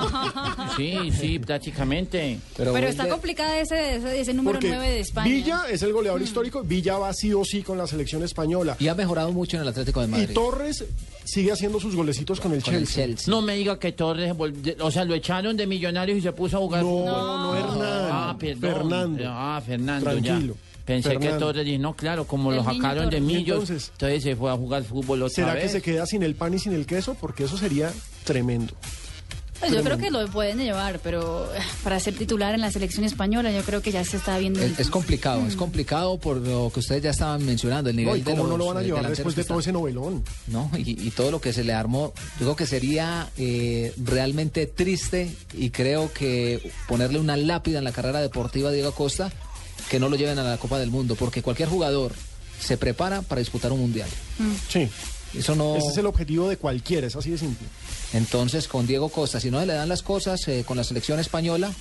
sí, sí, prácticamente pero, pero Wilder... está complicada ese, ese, ese número nueve de España. Villa es el goleador uh-huh. histórico, Villa va sí o sí con la selección española y ha mejorado mucho en el Atlético de Madrid, y Torres sigue haciendo sus golecitos con el, con Chelsea. el Chelsea. No me diga que Torres, o sea, lo echaron de Millonarios y se puso a jugar. No, no, no Hernán. Ah, perdón. Fernando. Ah, Fernando, tranquilo. Ya. Pensé Fernando. que Torres dijo, no, claro, como el lo sacaron de Millos, entonces, entonces se fue a jugar fútbol otra ¿será vez? Que se queda sin el pan y sin el queso? Porque eso sería tremendo. Pues yo creo que lo pueden llevar, pero para ser titular en la selección española yo creo que ya se está viendo... Es, es complicado, mm. es complicado por lo que ustedes ya estaban mencionando, el nivel no, ¿y de cómo los, no lo van a llevar después de todo ese novelón? No, y, y todo lo que se le armó, yo creo que sería eh, realmente triste y creo que ponerle una lápida en la carrera deportiva a Diego Costa, que no lo lleven a la Copa del Mundo, porque cualquier jugador se prepara para disputar un mundial. Mm. Sí. Eso no... Ese es el objetivo de cualquiera, es así de simple. Entonces, con Diego Costa, si no se le dan las cosas eh, con la selección española,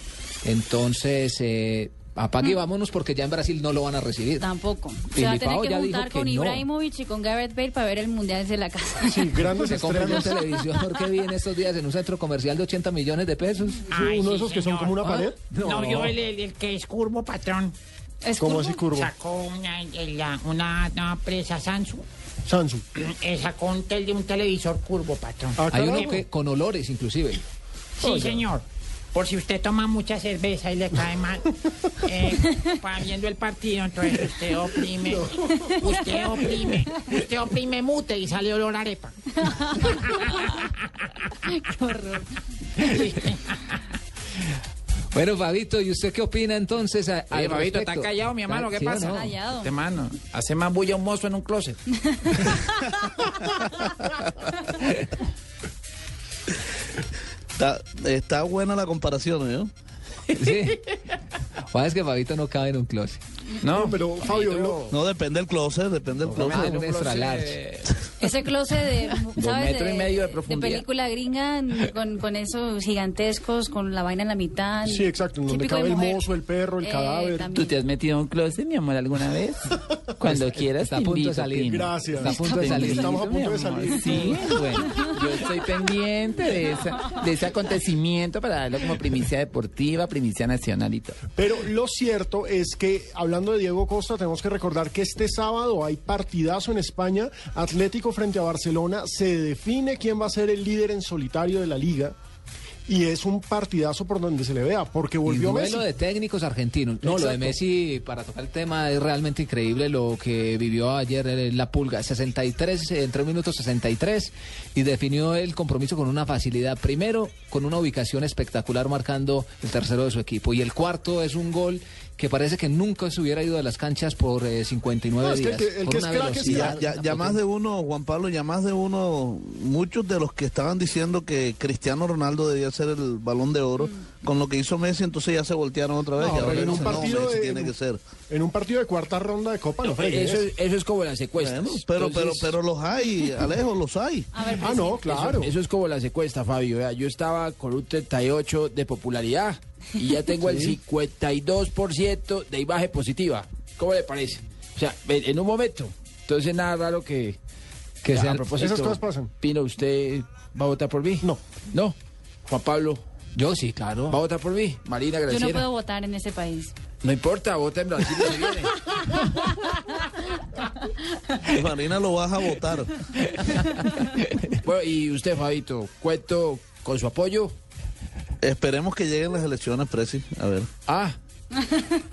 entonces eh, apague y vámonos porque ya en Brasil no lo van a recibir. Tampoco. Se va a tener que juntar con Ibrahimovic no. y con Gareth Bale para ver el mundial desde la casa. Sí, grandes estrellas. Se compró un televisor que vi en estos días en un centro comercial de ochenta millones de pesos. Ay, sí, uno de esos sí, que señor. son como una pared. No, no, no. yo el, el, el que es curvo, patrón. ¿Es ¿Cómo curvo? así curvo? Sacó una, una, una, una presa Samsung. Samsung. Sacó un, tel de un televisor curvo, patrón. Ah, hay uno que con olores, inclusive. Sí, oh, señor. Por si usted toma mucha cerveza y le cae mal, eh, viendo el partido, entonces usted oprime, no. usted oprime, usted oprime mute y sale olor a arepa. Qué horror. Bueno, Fabito, ¿y usted qué opina entonces? A, Oye, Fabito, ¿está callado, mi hermano? ¿Qué sí, pasa? No. Este mano, hace más bulla un mozo en un closet. está, está buena la comparación, ¿no? Sí. O es que Fabito no cabe en un closet. No, pero Fabio, no. No, depende del closet, depende del closet. Ah, un extra large. Ese closet de, ¿sabes? Metro y medio de profundidad. De película gringa, con, con esos gigantescos, con la vaina en la mitad. Sí, exacto, donde cabe el mozo, el perro, el eh, cadáver. También. ¿Tú te has metido en un closet, mi amor, alguna vez? Cuando quieras, está a punto de salir. Gracias. Está a punto de salir. Estamos a punto de salir. Sí, bueno, yo estoy pendiente de, esa, de ese acontecimiento para darlo como primicia deportiva, primicia nacional y todo. Pero lo cierto es que, hablando de Diego Costa, tenemos que recordar que este sábado hay partidazo en España, Atlético frente a Barcelona, se define quién va a ser el líder en solitario de la liga. Y es un partidazo por donde se le vea, porque volvió Messi. Y duelo de técnicos argentinos. No, exacto. Lo de Messi, para tocar el tema, es realmente increíble lo que vivió ayer en la Pulga. sesenta y tres, en tres minutos sesenta y tres, y definió el compromiso con una facilidad. Primero, con una ubicación espectacular, marcando el tercero de su equipo. Y el cuarto es un gol que parece que nunca se hubiera ido de las canchas por eh, cincuenta y nueve días. Que, que, el que es crack es crack. Ya, ya, ya más de uno, Juan Pablo, ya más de uno, muchos de los que estaban diciendo que Cristiano Ronaldo debía ser el Balón de Oro, mm. con lo que hizo Messi, entonces ya se voltearon otra vez. No, en, un dicen, partido no, de, tiene que ser. en un partido de cuarta ronda de Copa. No, no, eso, es, eso es como las secuestras. Bueno, pero, entonces... pero, pero los hay, Alejo, los hay. A ver, pues, ah, no, claro. Eso, eso es como la secuestra, Fabio. Yo estaba con un treinta y ocho de popularidad. Y ya tengo sí. el cincuenta y dos por ciento de imagen positiva. ¿Cómo le parece? O sea, en un momento. Entonces, nada raro que... que ya, sea, a propósito, esas cosas pasan. Pino, ¿usted va a votar por mí? No. ¿No? Juan Pablo. Yo sí, claro. ¿Va a votar por mí? Marina Graciela. Yo no puedo votar en ese país. No importa, vota en Brasil. ¿No viene? Marina, lo vas a votar. Bueno, y usted, Fabito, ¿cuento con su apoyo? Esperemos que lleguen las elecciones, Presi, a ver. Ah,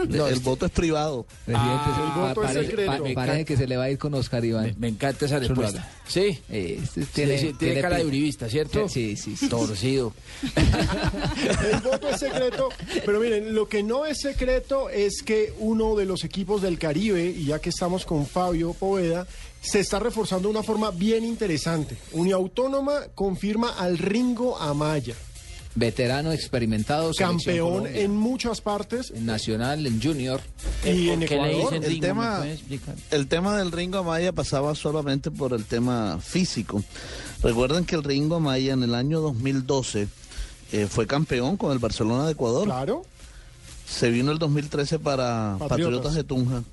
No, el voto es privado. Ah, el voto pa, es pare, secreto. Pa, parece que se le va a ir con Oscar Iván. Me, me encanta esa respuesta. Sí. Eh, tiene, sí, sí, tiene, tiene cara de uribista, ¿cierto? Sí, sí, sí. Torcido. El voto es secreto, pero miren, lo que no es secreto es que uno de los equipos del Caribe, y ya que estamos con Fabio Poveda, se está reforzando de una forma bien interesante. Uniautónoma confirma al Ringo Amaya. Veterano experimentado, campeón en muchas partes, en Nacional, en Junior y en Ecuador. El Ringo, tema, el tema del Ringo Amaya pasaba solamente por el tema físico. Recuerden que el Ringo Amaya en el año dos mil doce eh, fue campeón con el Barcelona de Ecuador. Claro. Se vino el dos mil trece para Patriotas, Patriotas de Tunja.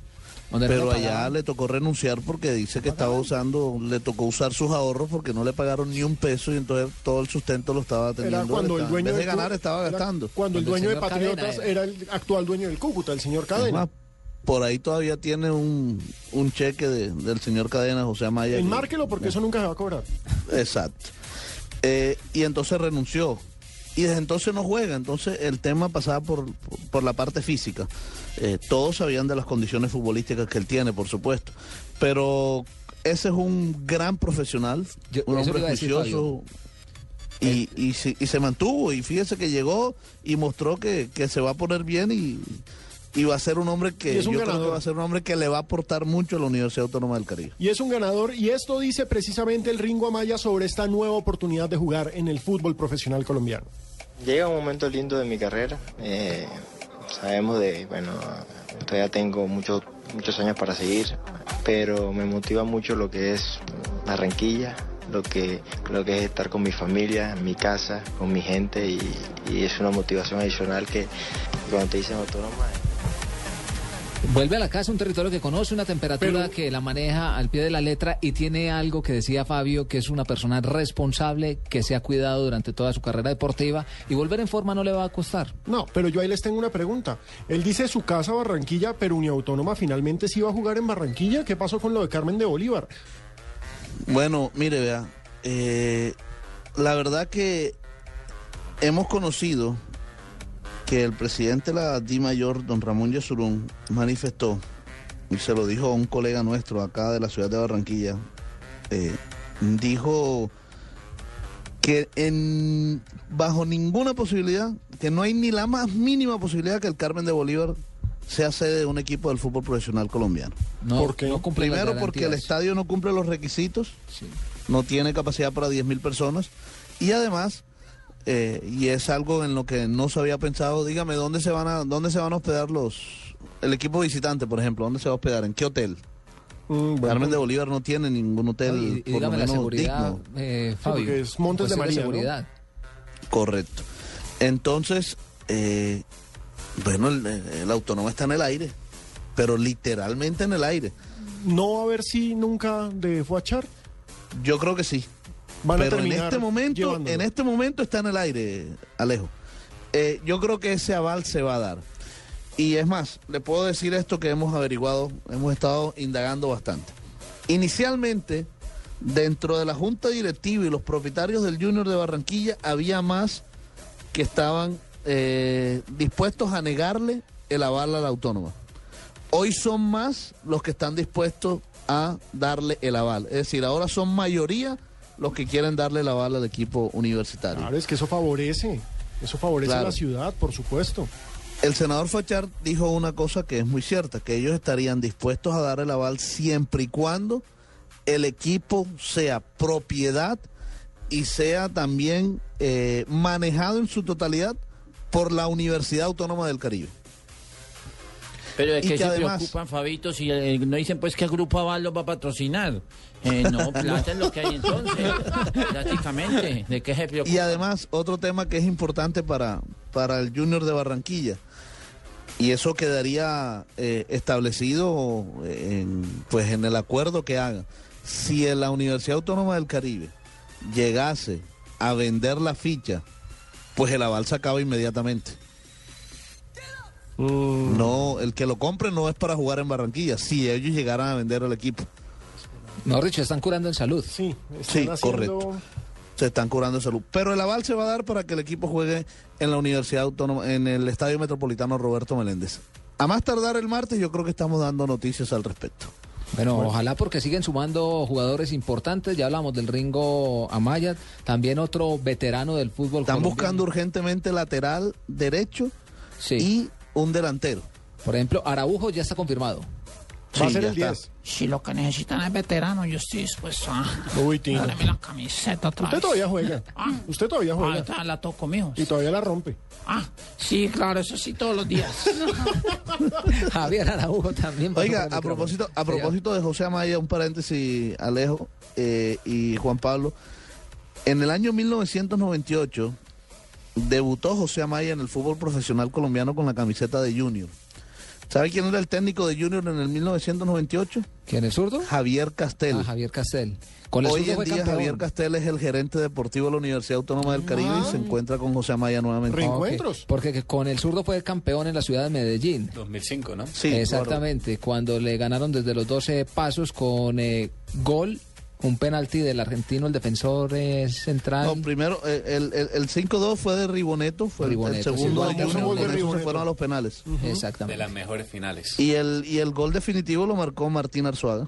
Pero allá le tocó renunciar porque dice que estaba usando, le tocó usar sus ahorros porque no le pagaron ni un peso y entonces todo el sustento lo estaba teniendo. Cuando el dueño en vez de ganar estaba gastando. Cuando el dueño de Patriotas era el actual dueño del Cúcuta, el señor Cadena. Por ahí todavía tiene un, un cheque de, del señor Cadena, José Amaya. Enmárquelo porque eso nunca se va a cobrar. Exacto. Eh, y entonces renunció. Y desde entonces no juega, entonces el tema pasaba por, por, por la parte física. Eh, todos sabían de las condiciones futbolísticas que él tiene, por supuesto. Pero ese es un gran profesional, yo, un hombre juicioso. Y, y, se, y se mantuvo, y fíjese que llegó y mostró que, que se va a poner bien y... Y va a ser un hombre que, un yo creo que va a ser un hombre que le va a aportar mucho a la Universidad Autónoma del Caribe. Y es un ganador, y esto dice precisamente el Ringo Amaya sobre esta nueva oportunidad de jugar en el fútbol profesional colombiano. Llega un momento lindo de mi carrera, eh, sabemos de, bueno, todavía tengo muchos muchos años para seguir, pero me motiva mucho lo que es Barranquilla, lo que, lo que es estar con mi familia, en mi casa, con mi gente, y, y es una motivación adicional que cuando te dicen autónoma... Vuelve a la casa, un territorio que conoce, una temperatura Pero... que la maneja al pie de la letra, y tiene algo que decía Fabio, que es una persona responsable, que se ha cuidado durante toda su carrera deportiva, y volver en forma no le va a costar. No, pero yo ahí les tengo una pregunta. Él dice su casa Barranquilla, pero Uniautónoma finalmente sí va a jugar en Barranquilla. ¿Qué pasó con lo de Carmen de Bolívar? Bueno, mire, vea, eh, la verdad que hemos conocido... que el presidente de la Di Mayor, don Ramón Yesurún, manifestó, y se lo dijo a un colega nuestro acá de la ciudad de Barranquilla, eh, dijo que en, bajo ninguna posibilidad, que no hay ni la más mínima posibilidad que el Carmen de Bolívar sea sede de un equipo del fútbol profesional colombiano. No, porque no cumple primero porque el estadio no cumple los requisitos, sí. No tiene capacidad para diez mil personas, y además... Eh, y es algo en lo que no se había pensado. Dígame, ¿dónde se van a dónde se van a hospedar los el equipo visitante, por ejemplo? ¿Dónde se va a hospedar? ¿En qué hotel? Mm, bueno. Carmen de Bolívar no tiene ningún hotel, y, y dígame la seguridad, eh, Fabio, sí, porque es Montes de María, seguridad, ¿no? Correcto. Entonces, eh, bueno, el, el autónomo está en el aire, pero literalmente en el aire. ¿No va a haber si nunca de Fuachar? Yo creo que sí. Pero en este momento, llevándolo. en este momento está en el aire, Alejo. Eh, yo creo que ese aval se va a dar. Y es más, le puedo decir esto que hemos averiguado, hemos estado indagando bastante. Inicialmente, dentro de la junta directiva y los propietarios del Junior de Barranquilla, había más que estaban eh, dispuestos a negarle el aval a la autónoma. Hoy son más los que están dispuestos a darle el aval. Es decir, ahora son mayoría... los que quieren darle la bala al equipo universitario. Claro, es que eso favorece, eso favorece claro. A la ciudad, por supuesto. El senador Fachar dijo una cosa que es muy cierta, que ellos estarían dispuestos a dar el aval siempre y cuando el equipo sea propiedad y sea también eh, manejado en su totalidad por la Universidad Autónoma del Caribe. Pero es que, que se además... preocupan, Fabito, si eh, no dicen pues que el Grupo Aval los va a patrocinar. Eh, no, plata es lo que hay entonces, prácticamente. ¿De qué se preocupan? Y además, otro tema que es importante para, para el Junior de Barranquilla, y eso quedaría eh, establecido en, pues, en el acuerdo que haga. Si en la Universidad Autónoma del Caribe llegase a vender la ficha, pues el aval se acaba inmediatamente. Uh. No, el que lo compre no es para jugar en Barranquilla, si ellos llegaran a vender al equipo. No, Richo, están curando en salud. Sí, están sí, haciendo... correcto. se están cobrando en salud. Pero el aval se va a dar para que el equipo juegue en la Universidad Autónoma, en el Estadio Metropolitano Roberto Meléndez. A más tardar el martes, yo creo que estamos dando noticias al respecto. Bueno, bueno, ojalá, porque siguen sumando jugadores importantes. Ya hablamos del Ringo Amaya, también otro veterano del fútbol Están colombiano. Buscando urgentemente lateral derecho, sí, y un delantero. Por ejemplo, Araujo ya está confirmado. Sí, va a ser el diez. Si lo que necesitan es veterano, yo estoy dispuesto a darme la camiseta otra vez. Usted todavía juega. ¿Ah? Usted todavía juega. Ah, la toco, mijo. Y todavía la rompe. Ah, sí, claro, eso sí, todos los días. Javier Araujo también. Oiga, a propósito, a propósito de José Amaya, un paréntesis, Alejo eh, y Juan Pablo. En el año mil novecientos noventa y ocho debutó José Amaya en el fútbol profesional colombiano con la camiseta de Junior. ¿Sabe quién era el técnico de Junior en el mil novecientos noventa y ocho? ¿Quién es zurdo? Javier Castel. Ah, Javier Castel. Con el Hoy en día campeón. Javier Castel es el gerente deportivo de la Universidad Autónoma del Caribe, ah, y se encuentra con José Amaya nuevamente. ¿Reencuentros? Okay, porque con el zurdo fue el campeón en la ciudad de Medellín. dos mil cinco, ¿no? Sí, exactamente, claro. Cuando le ganaron desde los doce pasos con eh, gol, un penalti del argentino, el defensor eh, central. No, primero, el, el, el cinco dos fue de Riboneto, fue Riboneto, el segundo sí, de Junior, de Riboneto. Se fueron a los penales. Uh-huh. Exactamente. De las mejores finales. Y el, y el gol definitivo lo marcó Martín Arzuaga.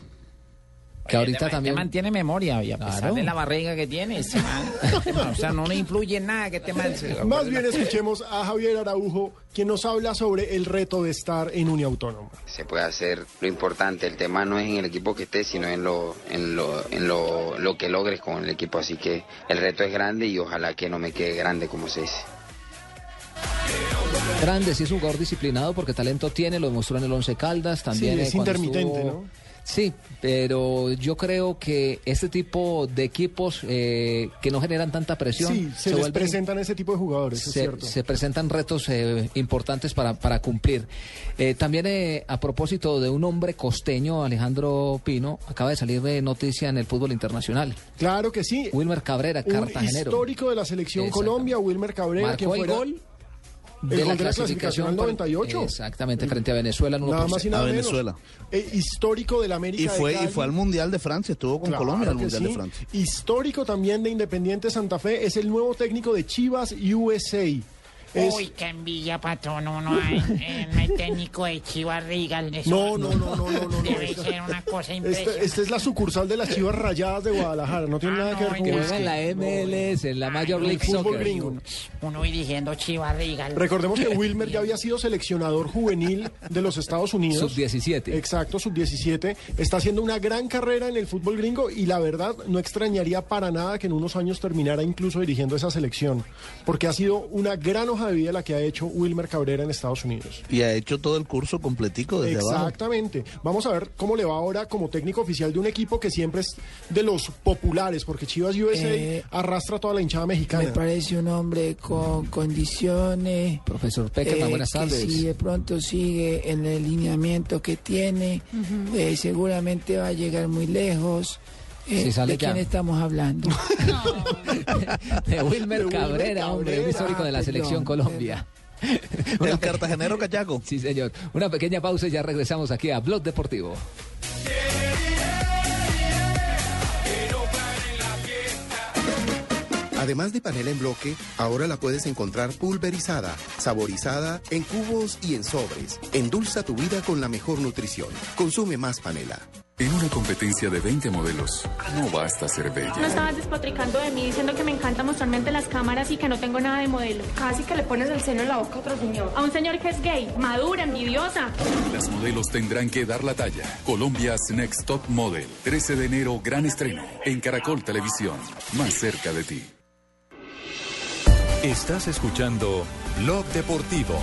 Que ahorita Oye, te, también... Te mantiene memoria, oye, a pesar claro. de la barriga que tiene. Este man, este man, o sea, no le influye en nada que te man... Más bien escuchemos a Javier Araujo, quien nos habla sobre el reto de estar en Uniautónoma. Se puede hacer lo importante, el tema no es en el equipo que estés, sino en lo en lo, en lo, lo que logres con el equipo. Así que el reto es grande y ojalá que no me quede grande, como se dice. Grande, sí, es un jugador disciplinado porque talento tiene, lo demostró en el Once Caldas. También, sí, es eh, intermitente, estuvo... ¿no? Sí, pero yo creo que este tipo de equipos eh, que no generan tanta presión... Sí, se, se les vuelven, presentan ese tipo de jugadores, se, es cierto. Se presentan retos eh, importantes para, para cumplir. Eh, también eh, a propósito de un hombre costeño, Alejandro Pino, acaba de salir de noticia en el fútbol internacional. Claro que sí. Wilmer Cabrera, un cartagenero. Histórico de la selección Colombia, Wilmer Cabrera. Marcó el fuera... gol. De la, de la clasificación al noventa y ocho. Exactamente, frente a Venezuela. uno por ciento. Nada más y nada menos. Venezuela. Eh, histórico de la América. Y fue, de y fue al Mundial de Francia, estuvo con claro Colombia al Mundial sí. de Francia. Histórico también de Independiente Santa Fe, es el nuevo técnico de Chivas U S A. Es... Uy, qué envidia, patrón. No, no hay, eh, no hay técnico de Chivas Regal. No, no, no, no, no, no, no. Debe esta, ser una cosa impresionante. Esta, esta es la sucursal de las Chivas Rayadas de Guadalajara. No tiene ah, nada no, que ver con eso. Que... en la M L S, en la ah, Major League Soccer. Fútbol gringo. Uno, uno dirigiendo Chivas Regal. Recordemos que Wilmer ya había sido seleccionador juvenil de los Estados Unidos. sub diecisiete. Exacto, sub diecisiete. Está haciendo una gran carrera en el fútbol gringo y la verdad no extrañaría para nada que en unos años terminara incluso dirigiendo esa selección. Porque ha sido una gran hoja de vida la que ha hecho Wilmer Cabrera en Estados Unidos. Y ha hecho todo el curso completico desde abajo. Exactamente. Vamos a ver cómo le va ahora como técnico oficial de un equipo que siempre es de los populares, porque Chivas U S A eh, arrastra toda la hinchada mexicana. Me parece un hombre con condiciones. Profesor Peca, eh, buenas tardes. Si de pronto sigue en el lineamiento que tiene, uh-huh. eh, seguramente va a llegar muy lejos. Eh, si ¿De ya. quién estamos hablando? No. De Wilmer de Cabrera, Cabrera, hombre, un histórico de la selección Colombia. Una... El cartagenero cachaco. Sí, señor. Una pequeña pausa y ya regresamos aquí a Blog Deportivo. Además de panela en bloque, ahora la puedes encontrar pulverizada, saborizada, en cubos y en sobres. Endulza tu vida con la mejor nutrición. Consume más panela. En una competencia de veinte modelos, no basta ser bella. No estabas despotricando de mí diciendo que me encanta mostrarme ante las cámaras y que no tengo nada de modelo. Casi que le pones el seno en la boca a otro señor. A un señor que es gay, madura, envidiosa. Las modelos tendrán que dar la talla. Colombia's Next Top Model. trece de enero, gran estreno. En Caracol Televisión. Más cerca de ti. Estás escuchando Blog Deportivo.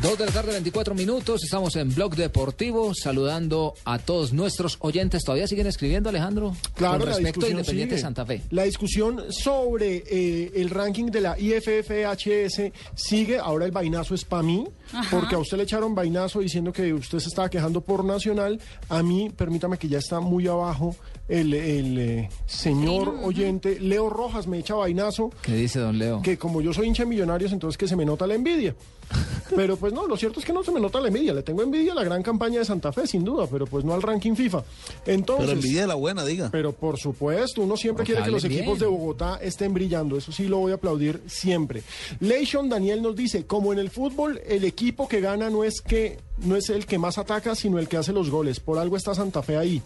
Dos de la tarde, veinticuatro minutos, estamos en Blog Deportivo, saludando a todos nuestros oyentes. ¿Todavía siguen escribiendo, Alejandro? Claro, con respecto a Independiente sigue. Santa Fe. La discusión sobre eh, el ranking de la I F F H S sigue. Ahora el vainazo es para mí, ajá, porque a usted le echaron vainazo diciendo que usted se estaba quejando por Nacional. A mí, permítame que ya está muy abajo el, el eh, señor oyente. Leo Rojas me echa vainazo. ¿Qué dice don Leo? Que como yo soy hincha de Millonarios, entonces que se me nota la envidia. Pero pues pues no, lo cierto es que no se me nota la envidia. Le tengo envidia a la gran campaña de Santa Fe, sin duda, pero pues no al ranking FIFA. Entonces, pero envidia de la buena, diga. Pero por supuesto, uno siempre quiere que los bien. equipos de Bogotá estén brillando. Eso sí lo voy a aplaudir siempre. Leishon Daniel nos dice, como en el fútbol, el equipo que gana no es que no es el que más ataca, sino el que hace los goles. Por algo está Santa Fe ahí.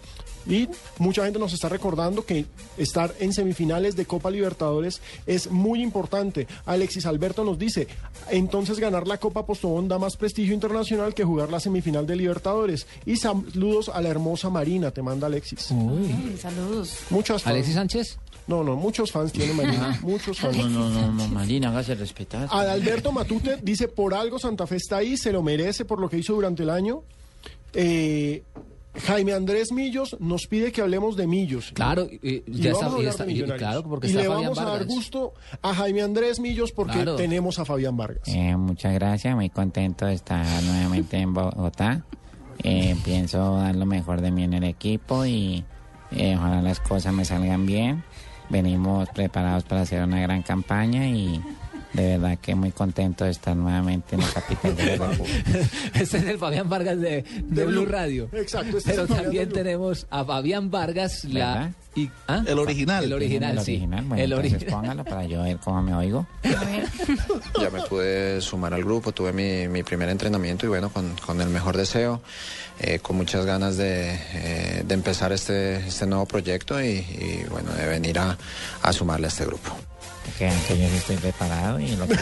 Y mucha gente nos está recordando que estar en semifinales de Copa Libertadores es muy importante. Alexis Alberto nos dice, entonces ganar la Copa Postobón da más prestigio internacional que jugar la semifinal de Libertadores. Y saludos a la hermosa Marina, te manda Alexis. Uy, saludos. Muchas fans. ¿Alexis Sánchez? No, no, muchos fans tiene Marina, muchos fans. No, no, no, no, Marina, hágase respetar. Adalberto Matute dice, por algo Santa Fe está ahí, se lo merece por lo que hizo durante el año. Eh... Jaime Andrés Millos nos pide que hablemos de Millos. Claro, y, y ya está, y está, y, claro, porque está y le Fabián vamos Vargas. A dar gusto a Jaime Andrés Millos porque claro. tenemos a Fabián Vargas. Eh, muchas gracias, muy contento de estar nuevamente en Bogotá. Eh, pienso dar lo mejor de mí en el equipo y eh, ojalá las cosas me salgan bien. Venimos preparados para hacer una gran campaña y... de verdad que muy contento de estar nuevamente en la capital de Bogotá. Este es el Fabián Vargas de, de, de Blu Radio. Exacto. Este Pero también tenemos a Fabián Vargas, la, y, ¿ah? el original. El original, el sí. Original? Bueno, el original. Póngalo para yo ver cómo me oigo. Ya me pude sumar al grupo, tuve mi, mi primer entrenamiento y bueno, con, con el mejor deseo, eh, con muchas ganas de, eh, de empezar este, este nuevo proyecto y, y bueno, de venir a, a sumarle a este grupo. Que aunque yo no estoy preparado y lo que...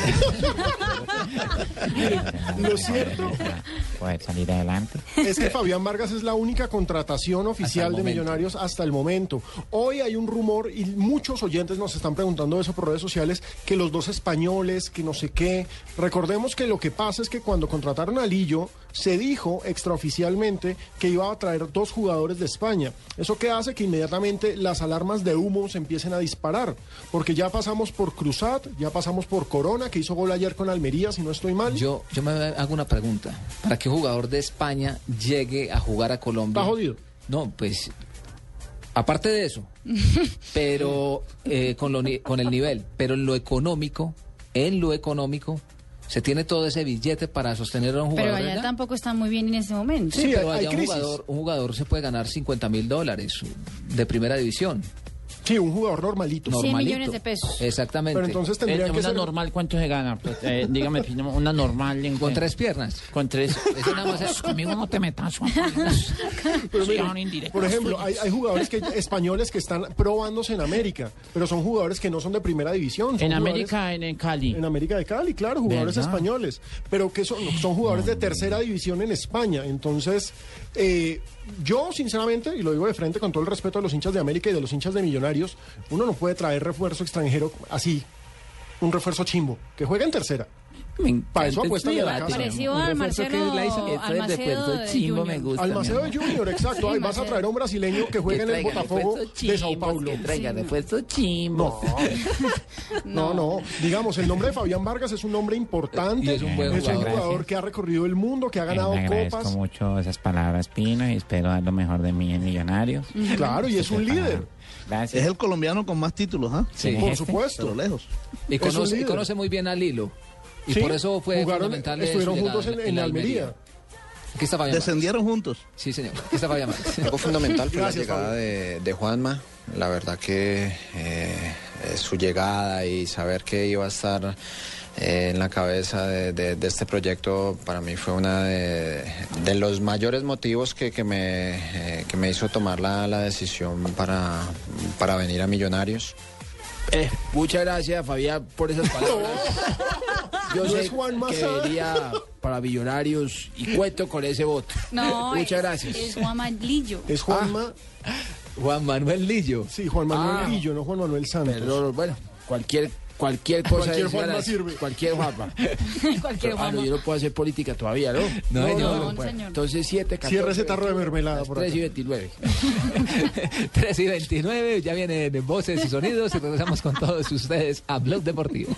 lo cierto poder salir adelante es que Fabián Vargas es la única contratación oficial de Millonarios hasta el momento. Hoy hay un rumor y muchos oyentes nos están preguntando eso por redes sociales, que los dos españoles, que no sé qué. Recordemos que lo que pasa es que cuando contrataron a Lillo se dijo extraoficialmente que iba a traer dos jugadores de España. Eso que hace que inmediatamente las alarmas de humo se empiecen a disparar, porque ya pasamos por Cruzat, ya pasamos por Corona, que hizo gol ayer con Almería, si no estoy mal. Yo, yo me hago una pregunta, ¿para qué jugador de España llegue a jugar a Colombia? ¿Está jodido? No, pues, aparte de eso, pero eh, con, lo, con el nivel, pero en lo económico, en lo económico, se tiene todo ese billete para sostener a un jugador. Pero allá ¿verdad? tampoco está muy bien en ese momento. Sí, sí, pero allá un jugador, un jugador se puede ganar cincuenta mil dólares de primera división. Sí, un jugador normalito. normalito. cien millones de pesos. Exactamente. Pero entonces tendría eh, que una ser... normal, ¿cuánto se gana? Pues, eh, dígame, una normal... En... ¿Con tres piernas? Con tres. Es una más... Conmigo no te metas, Juan. Pero mire, por ejemplo, hay, hay jugadores que, españoles que están probándose en América, pero son jugadores que no son de primera división. En América, en, en Cali. En América de Cali, claro, jugadores ¿verdad? españoles. Pero que son, son jugadores no, de tercera no. división en España. Entonces, eh, yo, sinceramente, y lo digo de frente con todo el respeto a los hinchas de América y de los hinchas de Millonarios, uno no puede traer refuerzo extranjero así, un refuerzo chimbo, que juega en tercera. Para eso apuesta a la casa. Parecido al Marcelo, Almaceo de Junior. Me gusta, Almaceo de Junior, exacto. Ay, vas a traer a un brasileño que juegue en el Botafogo de Sao Paulo. Que traiga refuerzo chimbo. No, no, no. Digamos, el nombre de Fabián Vargas es un nombre importante. Es un buen jugador que ha recorrido el mundo, que ha ganado copas. Agradezco mucho esas palabras, Pino, y espero dar lo mejor de mí en Millonarios. Claro, y es un líder. Gracias. Es el colombiano con más títulos, ¿ah? ¿eh? Sí, por supuesto. Pero lejos. Y conoce, y conoce muy bien a Lilo. Y sí, por eso fue jugaron, fundamental. Estuvieron juntos en, en, en Almería. Almería. Aquí está Fabián Descendieron Marcos. juntos. Sí, señor. Aquí está Fabián Marcos. Algo fundamental fue Gracias, la llegada de, de Juanma. La verdad que eh, su llegada y saber que iba a estar eh, en la cabeza de, de, de este proyecto para mí fue una de, de los mayores motivos que, que, me, eh, que me hizo tomar la, la decisión para, para venir a Millonarios. Eh, muchas gracias, Fabián, por esas palabras. Yo sé que venía para Millonarios y cuento con ese voto. No, muchas es, gracias. Es Juanma Lillo. Es Juanma. Ah, Juan Manuel Lillo. Sí, Juan Manuel ah, Lillo, no Juan Manuel Santos. Pero bueno, cualquier cualquier cosa cualquier Juanma sirve. Cualquier Juanma. cualquier Juanma. Ah, no, yo no puedo hacer política todavía, ¿no? No, no, no, no, no señor. Entonces siete, catorce. Cierra ese tarro de mermelada por tres y veintinueve. tres y veintinueve, ya vienen voces y sonidos y regresamos con todos ustedes a Blog Deportivo.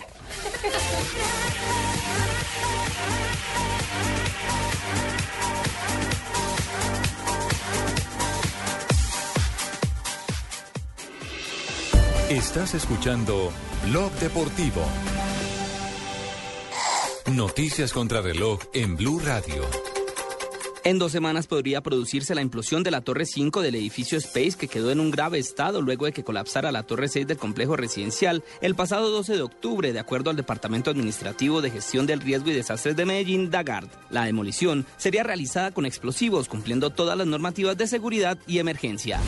Estás escuchando Blog Deportivo. Noticias contra reloj en Blu Radio. En dos semanas podría producirse la implosión de la Torre cinco del edificio Space, que quedó en un grave estado luego de que colapsara la Torre seis del complejo residencial el pasado doce de octubre, de acuerdo al Departamento Administrativo de Gestión del Riesgo y Desastres de Medellín, DAGARD. La demolición sería realizada con explosivos, cumpliendo todas las normativas de seguridad y emergencia.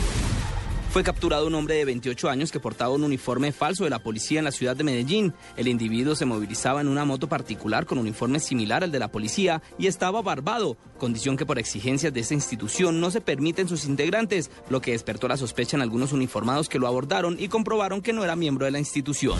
Fue capturado un hombre de veintiocho años que portaba un uniforme falso de la policía en la ciudad de Medellín. El individuo se movilizaba en una moto particular con un uniforme similar al de la policía y estaba barbado, condición que por exigencias de esa institución no se permiten sus integrantes, lo que despertó la sospecha en algunos uniformados que lo abordaron y comprobaron que no era miembro de la institución.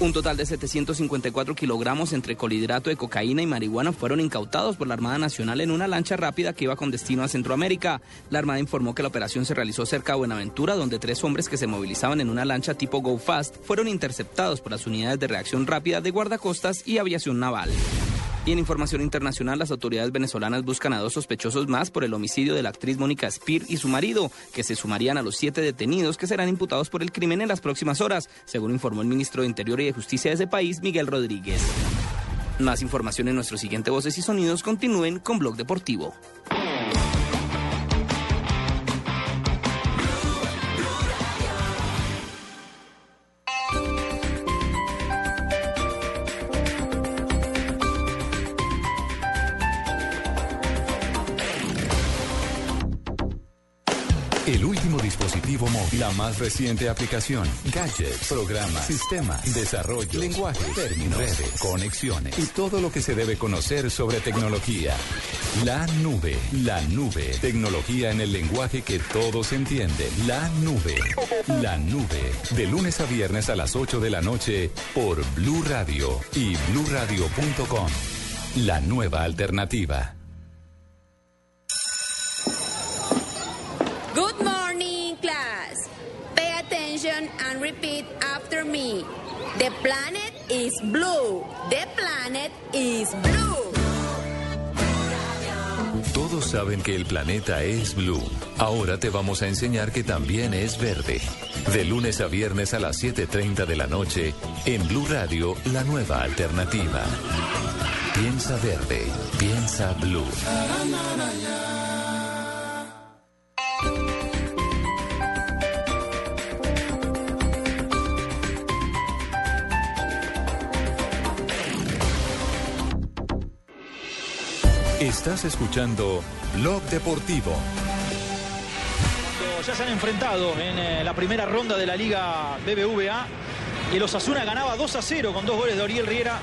Un total de setecientos cincuenta y cuatro kilogramos entre colidrato de cocaína y marihuana fueron incautados por la Armada Nacional en una lancha rápida que iba con destino a Centroamérica. La Armada informó que la operación se realizó cerca de Buenaventura, donde tres hombres que se movilizaban en una lancha tipo Go Fast fueron interceptados por las unidades de reacción rápida de guardacostas y aviación naval. Y en información internacional, las autoridades venezolanas buscan a dos sospechosos más por el homicidio de la actriz Mónica Spear y su marido, que se sumarían a los siete detenidos que serán imputados por el crimen en las próximas horas, según informó el ministro de Interior y de Justicia de ese país, Miguel Rodríguez. Más información en nuestro siguiente Voces y Sonidos. Continúen con Blog Deportivo. El último dispositivo móvil, la más reciente aplicación, gadgets, programas, sistemas, desarrollo, lenguaje, términos, redes, conexiones y todo lo que se debe conocer sobre tecnología. La nube, la nube, tecnología en el lenguaje que todos entienden. La nube, la nube, de lunes a viernes a las ocho de la noche por Blu Radio y blu radio punto com. La nueva alternativa. Good morning, class. Pay attention and repeat after me. The planet is blue. The planet is blue. Todos saben que el planeta es blue. Ahora te vamos a enseñar que también es verde. De lunes a viernes a las siete y media de la noche en Blu Radio, la nueva alternativa. Piensa verde, piensa blue. Estás escuchando Blog Deportivo. Ya se han enfrentado en eh, la primera ronda de la Liga B B V A. Y el Osasuna ganaba dos a cero con dos goles de Oriel Riera.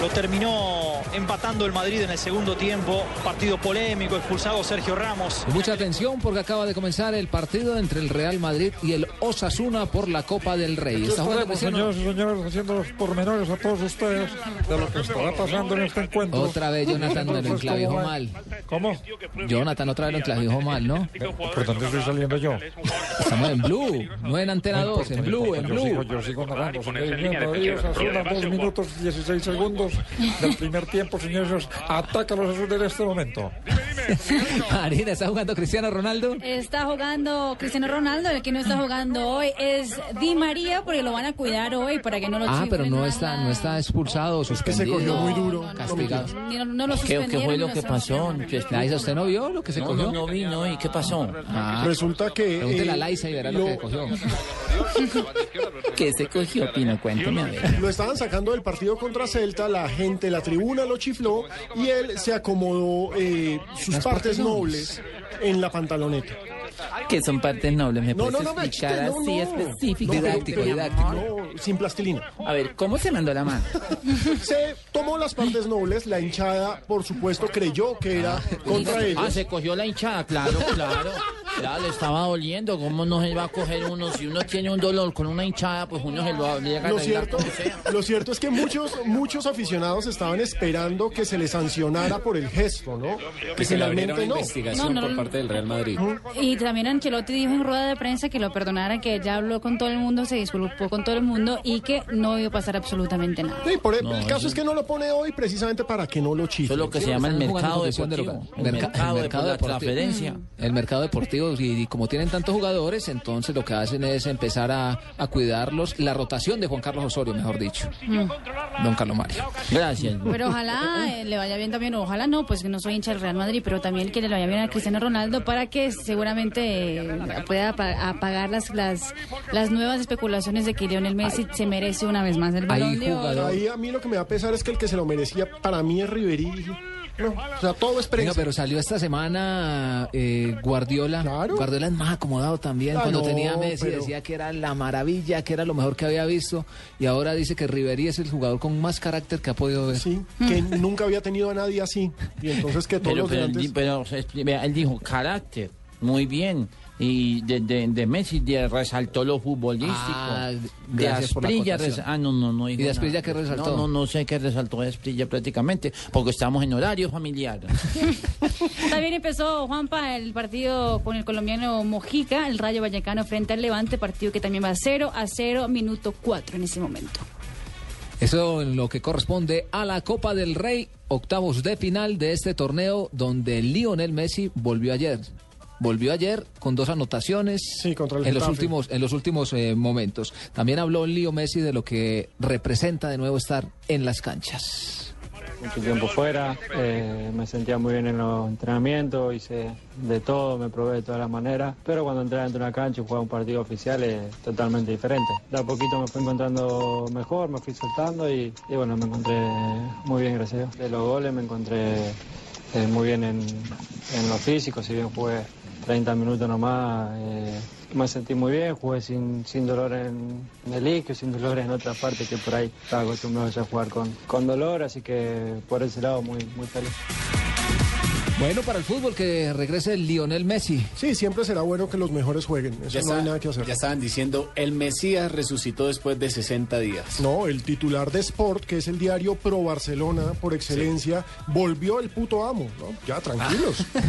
Lo terminó empatando el Madrid en el segundo tiempo. Partido polémico, expulsado Sergio Ramos. Mucha atención porque acaba de comenzar el partido entre el Real Madrid y el Osasuna por la Copa del Rey. Está podemos, señores y señores, haciendo los pormenores a todos ustedes de lo que estará pasando en este encuentro. Otra vez Jonathan lo enclavijó mal. ¿Cómo? Jonathan otra vez lo enclavijó mal, ¿no? ¿Por dónde estoy saliendo yo? Estamos en Blue, no en Antena dos, en Blue, en Blue. Yo sigo, yo sigo narrando. Osasuna, dos minutos y dieciséis segundos del primer tiempo, señores. Ataca a los azules en este momento. Marina, ¿está jugando Cristiano Ronaldo? Está jugando Cristiano Ronaldo. El que no está jugando hoy es Di María, porque lo van a cuidar hoy para que no lo chiflen. Ah, pero no está, no está expulsado, suspendido. Que se cogió muy duro. Castigado. No, no lo suspendieron. ¿Qué fue lo que pasó? Laisa, ¿usted no vio lo que se no, cogió? No, no vi, no. ¿Y qué pasó? Ah, resulta que... Pregúntele eh, a Laisa y verá lo, lo que cogió. ¿Qué se cogió? Pino, cuéntame. Lo estaban sacando del partido contra Celta, la gente, la tribuna lo chifló y él se acomodó eh, sus Las partes nobles en la pantaloneta. ¿Qué son partes nobles? ¿Me no, puedes no, no, explicar no, así no, específico? No, didáctico, no, didáctico. No, sin plastilina. A ver, ¿cómo se mandó la mano? Se tomó las partes nobles, la hinchada, por supuesto, creyó que era ah, contra sí, ellos. Ah, se cogió la hinchada, claro, claro. Claro, le estaba doliendo. ¿Cómo no se va a coger uno? Si uno tiene un dolor con una hinchada, pues uno se lo llega a arreglar como sea. Lo cierto es que muchos, muchos aficionados estaban esperando que se le sancionara por el gesto, ¿no? Que se le abriera una no. investigación no, no, por parte del Real Madrid. Y también Ancelotti dijo en rueda de prensa que lo perdonara, que ya habló con todo el mundo, se disculpó con todo el mundo y que no iba a pasar absolutamente nada. Sí, por el, no, el caso sí. es que no lo pone hoy precisamente para que no lo chifle. Eso es lo que sí, se llama el mercado deportivo. El mercado de la transferencia. El mercado deportivo. amigos, y, y como tienen tantos jugadores, entonces lo que hacen es empezar a, a cuidarlos, la rotación de Juan Carlos Osorio, mejor dicho. Mm. Don Carlos Mario. Gracias. Pero ojalá eh, le vaya bien también, o ojalá no, pues que no soy hincha del Real Madrid, pero también que le vaya bien a Cristiano Ronaldo para que seguramente eh, pueda apagar las, las, las nuevas especulaciones de que Lionel Messi Ay. se merece una vez más el Balón de Oro. Ahí a mí lo que me va a pesar es que el que se lo merecía para mí es Ribery. No, o sea, todo es prensa. Venga, pero salió esta semana eh, Guardiola. Claro. Guardiola es más acomodado también. Ah, Cuando no, tenía Messi pero... decía que era la maravilla, que era lo mejor que había visto. Y ahora dice que Ribery es el jugador con más carácter que ha podido ver. Sí, que nunca había tenido a nadie así. Y entonces que todos pero, los pero, grandes... pero, pero él dijo carácter, muy bien. Y de, de, de Messi de resaltó lo futbolístico. Ah, de Asprilla resaltó. Ah, no, no, no. ¿Y de Asprilla qué resaltó? No, no, no sé qué resaltó de Asprilla prácticamente, porque estamos en horario familiar. También empezó, Juanpa, el partido con el colombiano Mojica, el Rayo Vallecano frente al Levante, partido que también va cero a cero, minuto cuatro en ese momento. Eso en lo que corresponde a la Copa del Rey, octavos de final de este torneo, donde Lionel Messi volvió ayer. Volvió ayer con dos anotaciones sí, contra el en, los últimos, en los últimos eh, momentos. También habló Leo Messi de lo que representa de nuevo estar en las canchas. Mucho tiempo fuera, eh, me sentía muy bien en los entrenamientos, hice de todo, me probé de todas las maneras. Pero cuando entré dentro de una cancha y jugaba un partido oficial es totalmente diferente. De a poquito me fui encontrando mejor, me fui soltando y, y bueno, me encontré muy bien, gracias a Dios. De los goles me encontré eh, muy bien en, en lo físico, si bien jugué treinta minutos nomás, eh, me sentí muy bien, jugué sin, sin dolor en el isquio, sin dolor en otras partes que por ahí estaba acostumbrado ya a jugar con, con dolor, así que por ese lado muy, muy feliz. Bueno, para el fútbol que regrese Lionel Messi. Sí, siempre será bueno que los mejores jueguen, eso ya no está, hay nada que hacer. Ya estaban diciendo, el Mesías resucitó después de sesenta días. No, el titular de Sport, que es el diario pro Barcelona por excelencia, sí. volvió el puto amo, ¿no? Ya, tranquilos, ah.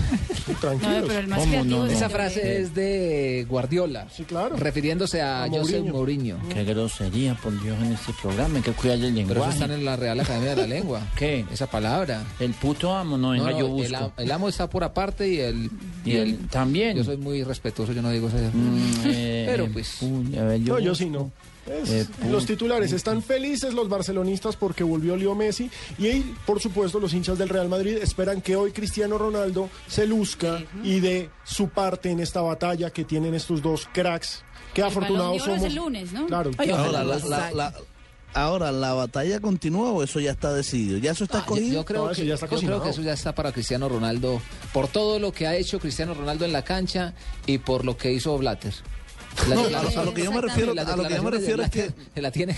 tranquilos. No, pero el más creativo no, no, esa no, frase no. es de Guardiola, sí, claro. refiriéndose a, a José Mourinho. Mourinho. Qué grosería, por Dios, en este programa, hay que cuidar el lenguaje. Pero eso están en la Real Academia de la Lengua. ¿Qué? Esa palabra. El puto amo, no, no yo busco. El, El amo está por aparte y el... Y, y el, el también. Yo soy muy respetuoso, yo no digo eso. Mm, eh, pero pues... Puña, a ver, yo, no, yo sí no. Es, eh, los titulares están felices los barcelonistas porque volvió Leo Messi y por supuesto los hinchas del Real Madrid esperan que hoy Cristiano Ronaldo se luzca uh-huh. y dé su parte en esta batalla que tienen estos dos cracks. Qué el afortunados somos. Es el lunes, ¿no? Claro. Ay, ahora, la, la, la, ahora, ¿la batalla continúa o eso ya está decidido? ¿Ya eso está ah, cogido? Yo, yo, creo, no, que, ya está yo creo que eso ya está para Cristiano Ronaldo, por todo lo que ha hecho Cristiano Ronaldo en la cancha y por lo que hizo Blatter. No, a, a lo que yo me refiero, a lo que yo me refiero es que... La tiene...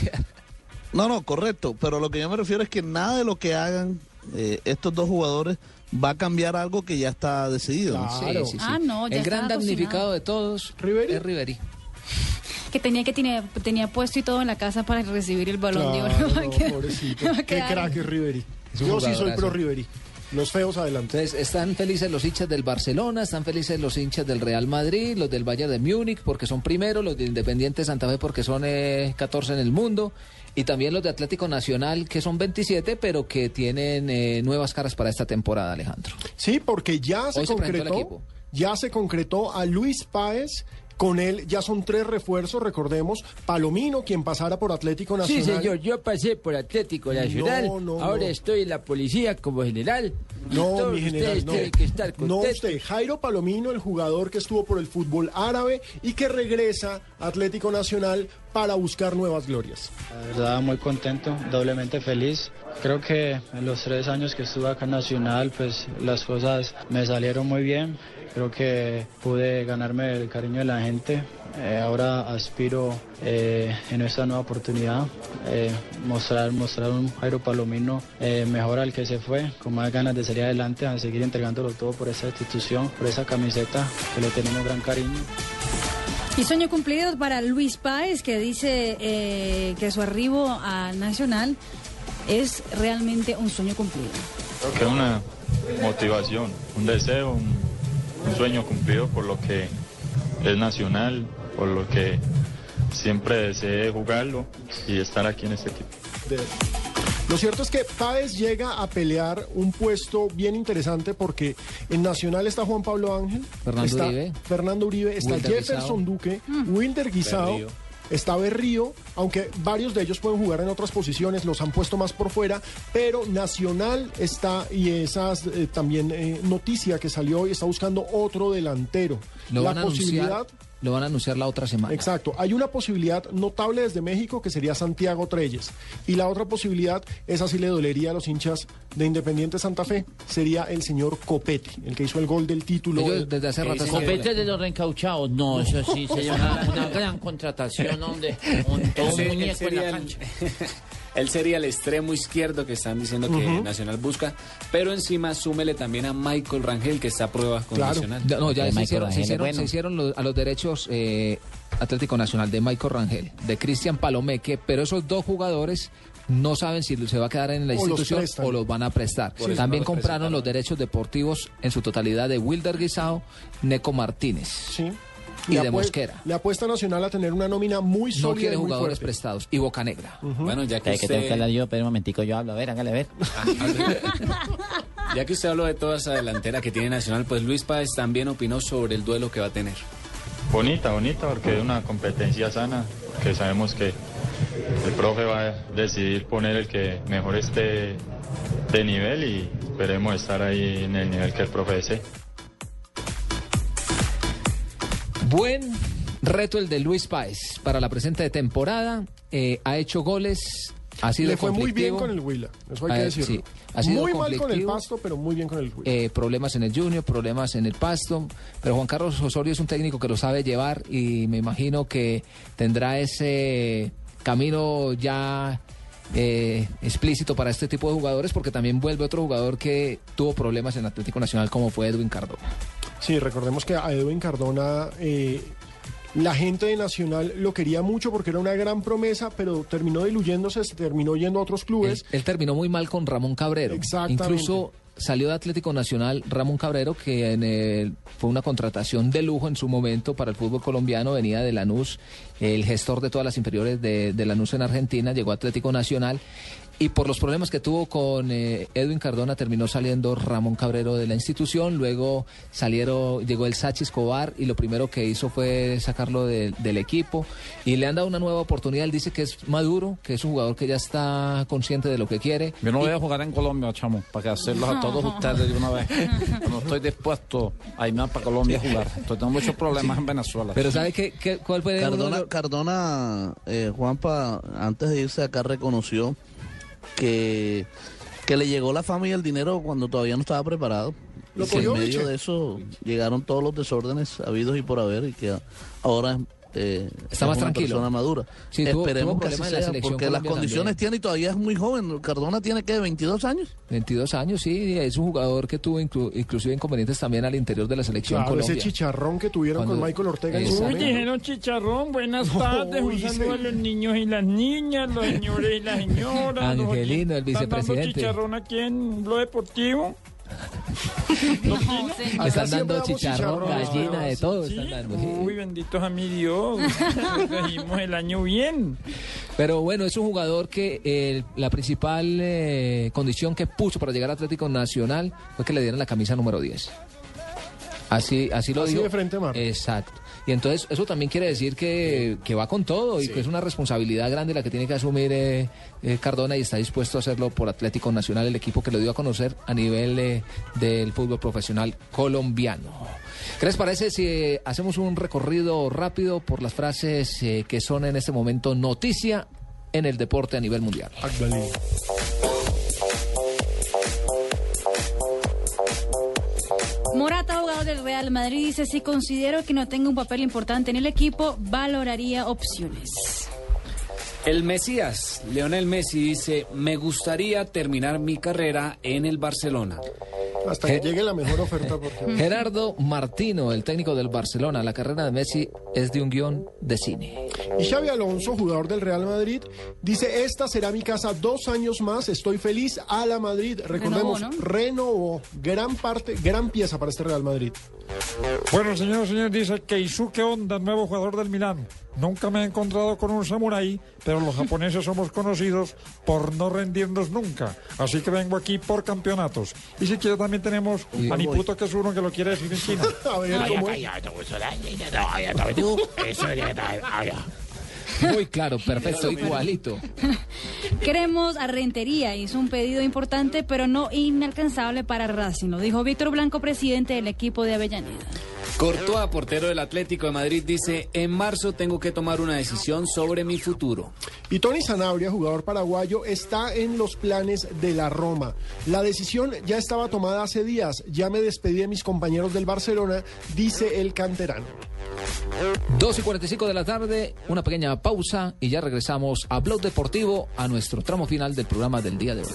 No, no, correcto, pero lo que yo me refiero es que nada de lo que hagan eh, estos dos jugadores va a cambiar algo que ya está decidido. Claro. Sí, sí, sí. Ah, no, ya El gran damnificado de todos Ribery. es Ribery. Que tenía que tenía, tenía puesto y todo en la casa para recibir el balón claro, de oro. No, pobrecito. No, qué crack es Ribery. Yo sí soy pro Ribery. Los feos adelante. Entonces, están felices los hinchas del Barcelona, están felices los hinchas del Real Madrid, los del Bayern de Múnich porque son primero, los de Independiente Santa Fe porque son eh, catorce en el mundo y también los de Atlético Nacional que son veintisiete pero que tienen eh, nuevas caras para esta temporada, Alejandro. Sí, porque ya se, se concretó, ya se concretó a Luis Páez. Con él ya son tres refuerzos, recordemos, Palomino, quien pasara por Atlético Nacional. Sí, señor, yo pasé por Atlético Nacional, no, no, ahora no. estoy en la policía como general. No, mi general, no. Que estar no usted, Jairo Palomino, el jugador que estuvo por el fútbol árabe y que regresa a Atlético Nacional para buscar nuevas glorias. La verdad, muy contento, doblemente feliz. Creo que en los tres años que estuve acá en Nacional, pues las cosas me salieron muy bien. Creo que pude ganarme el cariño de la gente. Eh, ahora aspiro eh, en esta nueva oportunidad eh, mostrar, mostrar un Jairo Palomino eh, mejor al que se fue, con más ganas de salir adelante, a seguir entregándolo todo por esta institución, por esa camiseta que le tenemos gran cariño. Y sueño cumplido para Luis Páez, que dice eh, que su arribo a Nacional es realmente un sueño cumplido. Creo que es una motivación, un deseo, un... un sueño cumplido por lo que es Nacional, por lo que siempre deseé jugarlo y estar aquí en este equipo. Lo cierto es que Páez llega a pelear un puesto bien interesante porque en Nacional está Juan Pablo Ángel, Fernando está Uribe, Fernando Uribe, está Wilder Jefferson Guisao. Duque, mm. Wilder Guisao, está Berrío, aunque varios de ellos pueden jugar en otras posiciones, los han puesto más por fuera, pero Nacional está, y esas eh, también eh, noticia que salió hoy, está buscando otro delantero. ¿Lo La van posibilidad... anunciar? Lo van a anunciar la otra semana. Exacto. Hay una posibilidad notable desde México que sería Santiago Trelles. Y la otra posibilidad, esa sí le dolería a los hinchas de Independiente Santa Fe, sería el señor Copete, el que hizo el gol del título. Ellos, desde hace rato. Copete de los reencauchados. No, eso sí, sería una, una gran contratación donde montó un muñeco en la cancha. Él sería el extremo izquierdo que están diciendo que uh-huh. Nacional busca, pero encima súmele también a Michael Rangel, que está a prueba con claro. Nacional. No, ya se hicieron, se hicieron, bueno. se hicieron los, a los derechos eh, Atlético Nacional de Michael Rangel, de Cristian Palomeque, pero esos dos jugadores no saben si se va a quedar en la institución o los, o los van a prestar. Sí, también no los compraron los derechos deportivos en su totalidad de Wilder Guisao, Neco Martínez. Sí. Y de Mosquera. Le apuesta Nacional a tener una nómina muy sólida. No quiere jugadores prestados. Y Boca Negra. Uh-huh. Bueno, ya que, o sea, usted... que tengo que hablar yo, pero un momentico yo hablo. A ver, hágale a ver. Ya que usted habló de toda esa delantera que tiene Nacional, pues Luis Páez también opinó sobre el duelo que va a tener. Bonita, bonita, porque es una competencia sana, que sabemos que el profe va a decidir poner el que mejor esté de nivel y esperemos estar ahí en el nivel que el profe desee. Buen reto el de Luis Páez para la presente temporada. Eh, ha hecho goles, ha sido Le fue muy bien con el Huila, eso hay que eh, decirlo. Sí. Ha sido muy mal con el Pasto, pero muy bien con el Huila. Eh, problemas en el Junior, problemas en el Pasto. Pero Juan Carlos Osorio es un técnico que lo sabe llevar y me imagino que tendrá ese camino ya... Eh, explícito para este tipo de jugadores, porque también vuelve otro jugador que tuvo problemas en Atlético Nacional como fue Edwin Cardona. Sí, recordemos que a Edwin Cardona eh, la gente de Nacional lo quería mucho porque era una gran promesa, pero terminó diluyéndose, se terminó yendo a otros clubes. Él, él terminó muy mal con Ramón Cabrero. Exactamente. Incluso salió de Atlético Nacional Ramón Cabrero, que en el, fue una contratación de lujo en su momento para el fútbol colombiano, venía de Lanús, el gestor de todas las inferiores de, de Lanús en Argentina, llegó a Atlético Nacional y por los problemas que tuvo con eh, Edwin Cardona terminó saliendo Ramón Cabrero de la institución, luego salieron, llegó el Sachi Escobar y lo primero que hizo fue sacarlo de, del equipo y le han dado una nueva oportunidad. Él dice que es maduro, que es un jugador que ya está consciente de lo que quiere. Yo no y... voy a jugar en Colombia, chamo, para hacerlos a todos ustedes de una vez. No estoy dispuesto a irme para Colombia a jugar. Entonces tengo muchos problemas sí. en Venezuela. Pero ¿sabe qué, qué, cuál fue? Cardona, el... Cardona eh, Juanpa, antes de irse acá reconoció que, que le llegó la fama y el dinero cuando todavía no estaba preparado. Lo que en medio Miche. de eso llegaron todos los desórdenes habidos y por haber y que ahora eh, está es más una tranquilo. persona madura. Sí, esperemos tuvo, tuvo que así sea, la porque las condiciones también. tiene y todavía es muy joven. Cardona tiene, ¿qué? ¿veintidós años? veintidós años, sí. Es un jugador que tuvo inclu- inclusive inconvenientes también al interior de la selección claro, Colombia. Ese chicharrón que tuvieron cuando... con Michael Ortega. Uy, dijeron chicharrón, buenas tardes, un saludo a los niños y las niñas, los señores y las señoras. Angelino, el vicepresidente. Chicharrón aquí en Blu Deportivo. No, sí. Me están dando chicharrón, gallina, de todo. ¿Sí? Están dando, sí. Uy, benditos a mi Dios. Regimos el año bien. Pero bueno, es un jugador que eh, la principal eh, condición que puso para llegar a Atlético Nacional fue que le dieran la camisa número diez. Así, así lo así digo. De frente, Mar. Exacto. Y entonces eso también quiere decir que, que va con todo y sí. que es una responsabilidad grande la que tiene que asumir eh, eh, Cardona y está dispuesto a hacerlo por Atlético Nacional, el equipo que lo dio a conocer a nivel eh, del fútbol profesional colombiano. ¿Qué les parece si eh, hacemos un recorrido rápido por las frases eh, que son en este momento noticia en el deporte a nivel mundial? Actualidad. Morata, jugador del Real Madrid, dice: si considero que no tengo un papel importante en el equipo, valoraría opciones. El Mesías, Lionel Messi, dice: me gustaría terminar mi carrera en el Barcelona. Hasta que llegue la mejor oferta. Porque... Gerardo Martino, el técnico del Barcelona: la carrera de Messi es de un guión de cine. Y Xavi Alonso, jugador del Real Madrid, dice: esta será mi casa dos años más, estoy feliz, a la Madrid. Recordemos, renovó, ¿no? renovó gran parte, gran pieza para este Real Madrid. Bueno, señores, señores, dice Keisuke Honda, nuevo jugador del Milán. Nunca me he encontrado con un samurái, pero los japoneses somos conocidos por no rendirnos nunca. Así que vengo aquí por campeonatos. Y si quiero también tenemos a Niputo, que es uno que lo quiere decir en China. A ver, ¿cómo es? Muy claro, perfecto, igualito. Queremos a Rentería, hizo un pedido importante, pero no inalcanzable para Racing. Lo dijo Víctor Blanco, presidente del equipo de Avellaneda. Courtois, portero del Atlético de Madrid, dice: en marzo tengo que tomar una decisión sobre mi futuro. Y Tony Sanabria, jugador paraguayo, está en los planes de la Roma. La decisión ya estaba tomada hace días. Ya me despedí de mis compañeros del Barcelona, dice el canterano. dos y cuarenta y cinco de la tarde, una pequeña pausa y ya regresamos a Blog Deportivo, a nuestro tramo final del programa del día de hoy.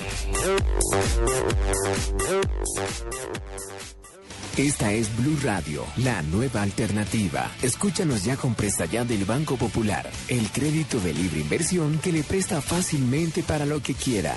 Esta es Blu Radio, la nueva alternativa. Escúchanos ya con Presta Ya del Banco Popular, el crédito de libre inversión que le presta fácilmente para lo que quiera.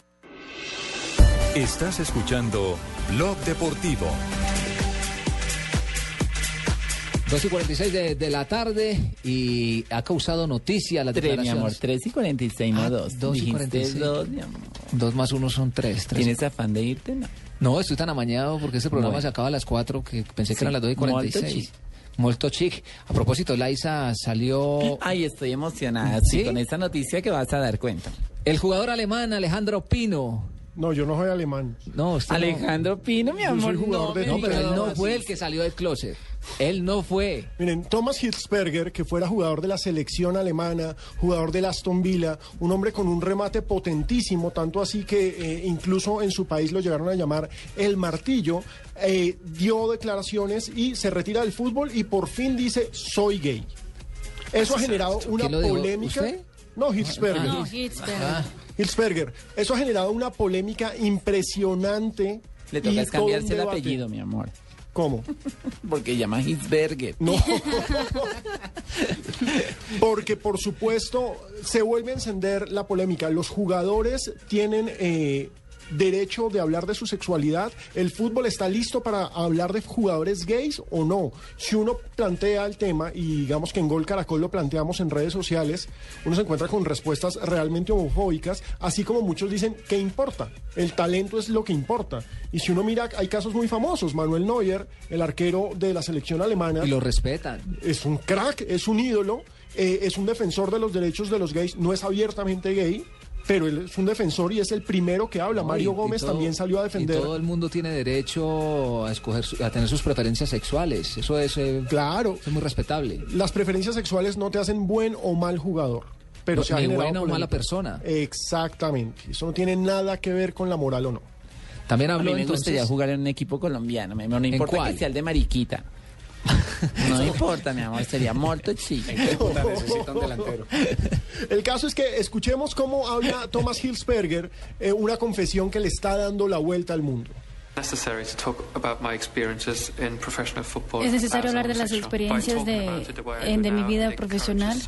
Estás escuchando Blog Deportivo. dos y cuarenta y seis de, de la tarde y ha causado noticia la declaración. tres, mi amor, tres y cuarenta y seis, no dos. Ah, dos y cuarenta y seis. dos, mi amor. dos más uno son tres. ¿Tienes afán de irte? No, no estoy tan amañado porque este programa bueno. se acaba a las cuatro, que pensé sí, que eran las dos y cuarenta y seis. Molto chic. A propósito, Laisa salió... Ay, estoy emocionada. ¿Sí? Sí, con esta noticia que vas a dar cuenta. El jugador alemán Alejandro Pino... No, yo no soy alemán. No, Alejandro no. Pino, mi amor. Yo soy jugador no, de no, pero él no fue el que salió del closet. Él no fue. Miren, Thomas Hitzberger, que fuera jugador de la selección alemana, jugador del Aston Villa, un hombre con un remate potentísimo, tanto así que eh, incluso en su país lo llegaron a llamar el martillo, eh, dio declaraciones y se retira del fútbol y por fin dice, soy gay. Eso ha generado una polémica. ¿Usted? No, Hitzberger. No, Hitzberger. Ajá. Hitzberger, eso ha generado una polémica impresionante. Le toca cambiarse el apellido, mi amor. ¿Cómo? Porque llama Hitzberger. No. Porque, por supuesto, se vuelve a encender la polémica. Los jugadores tienen... Eh, derecho de hablar de su sexualidad. ¿El fútbol está listo para hablar de jugadores gays o no? Si uno plantea el tema, y digamos que en Gol Caracol lo planteamos en redes sociales, uno se encuentra con respuestas realmente homofóbicas, así como muchos dicen, ¿qué importa? El talento es lo que importa. Y si uno mira, hay casos muy famosos. Manuel Neuer, el arquero de la selección alemana. Y lo respetan. Es un crack, es un ídolo, eh, es un defensor de los derechos de los gays, no es abiertamente gay, pero él es un defensor y es el primero que habla. No, Mario y, Gómez y todo, también salió a defender. Y todo el mundo tiene derecho a escoger, a tener sus preferencias sexuales. Eso es, eh, claro, es muy respetable. Las preferencias sexuales no te hacen buen o mal jugador, pero no, se ha generado buena o mala persona. Exactamente. Eso no tiene nada que ver con la moral o no. También habló entonces de jugar en un equipo colombiano. Me, no importa cuál? Que sea el de mariquita. No importa, mi amor, sería muerto chico. Necesita un delantero. El caso es que escuchemos cómo habla Thomas Hitzberger, eh, una confesión que le está dando la vuelta al mundo. Es necesario hablar de las experiencias de, de mi vida profesional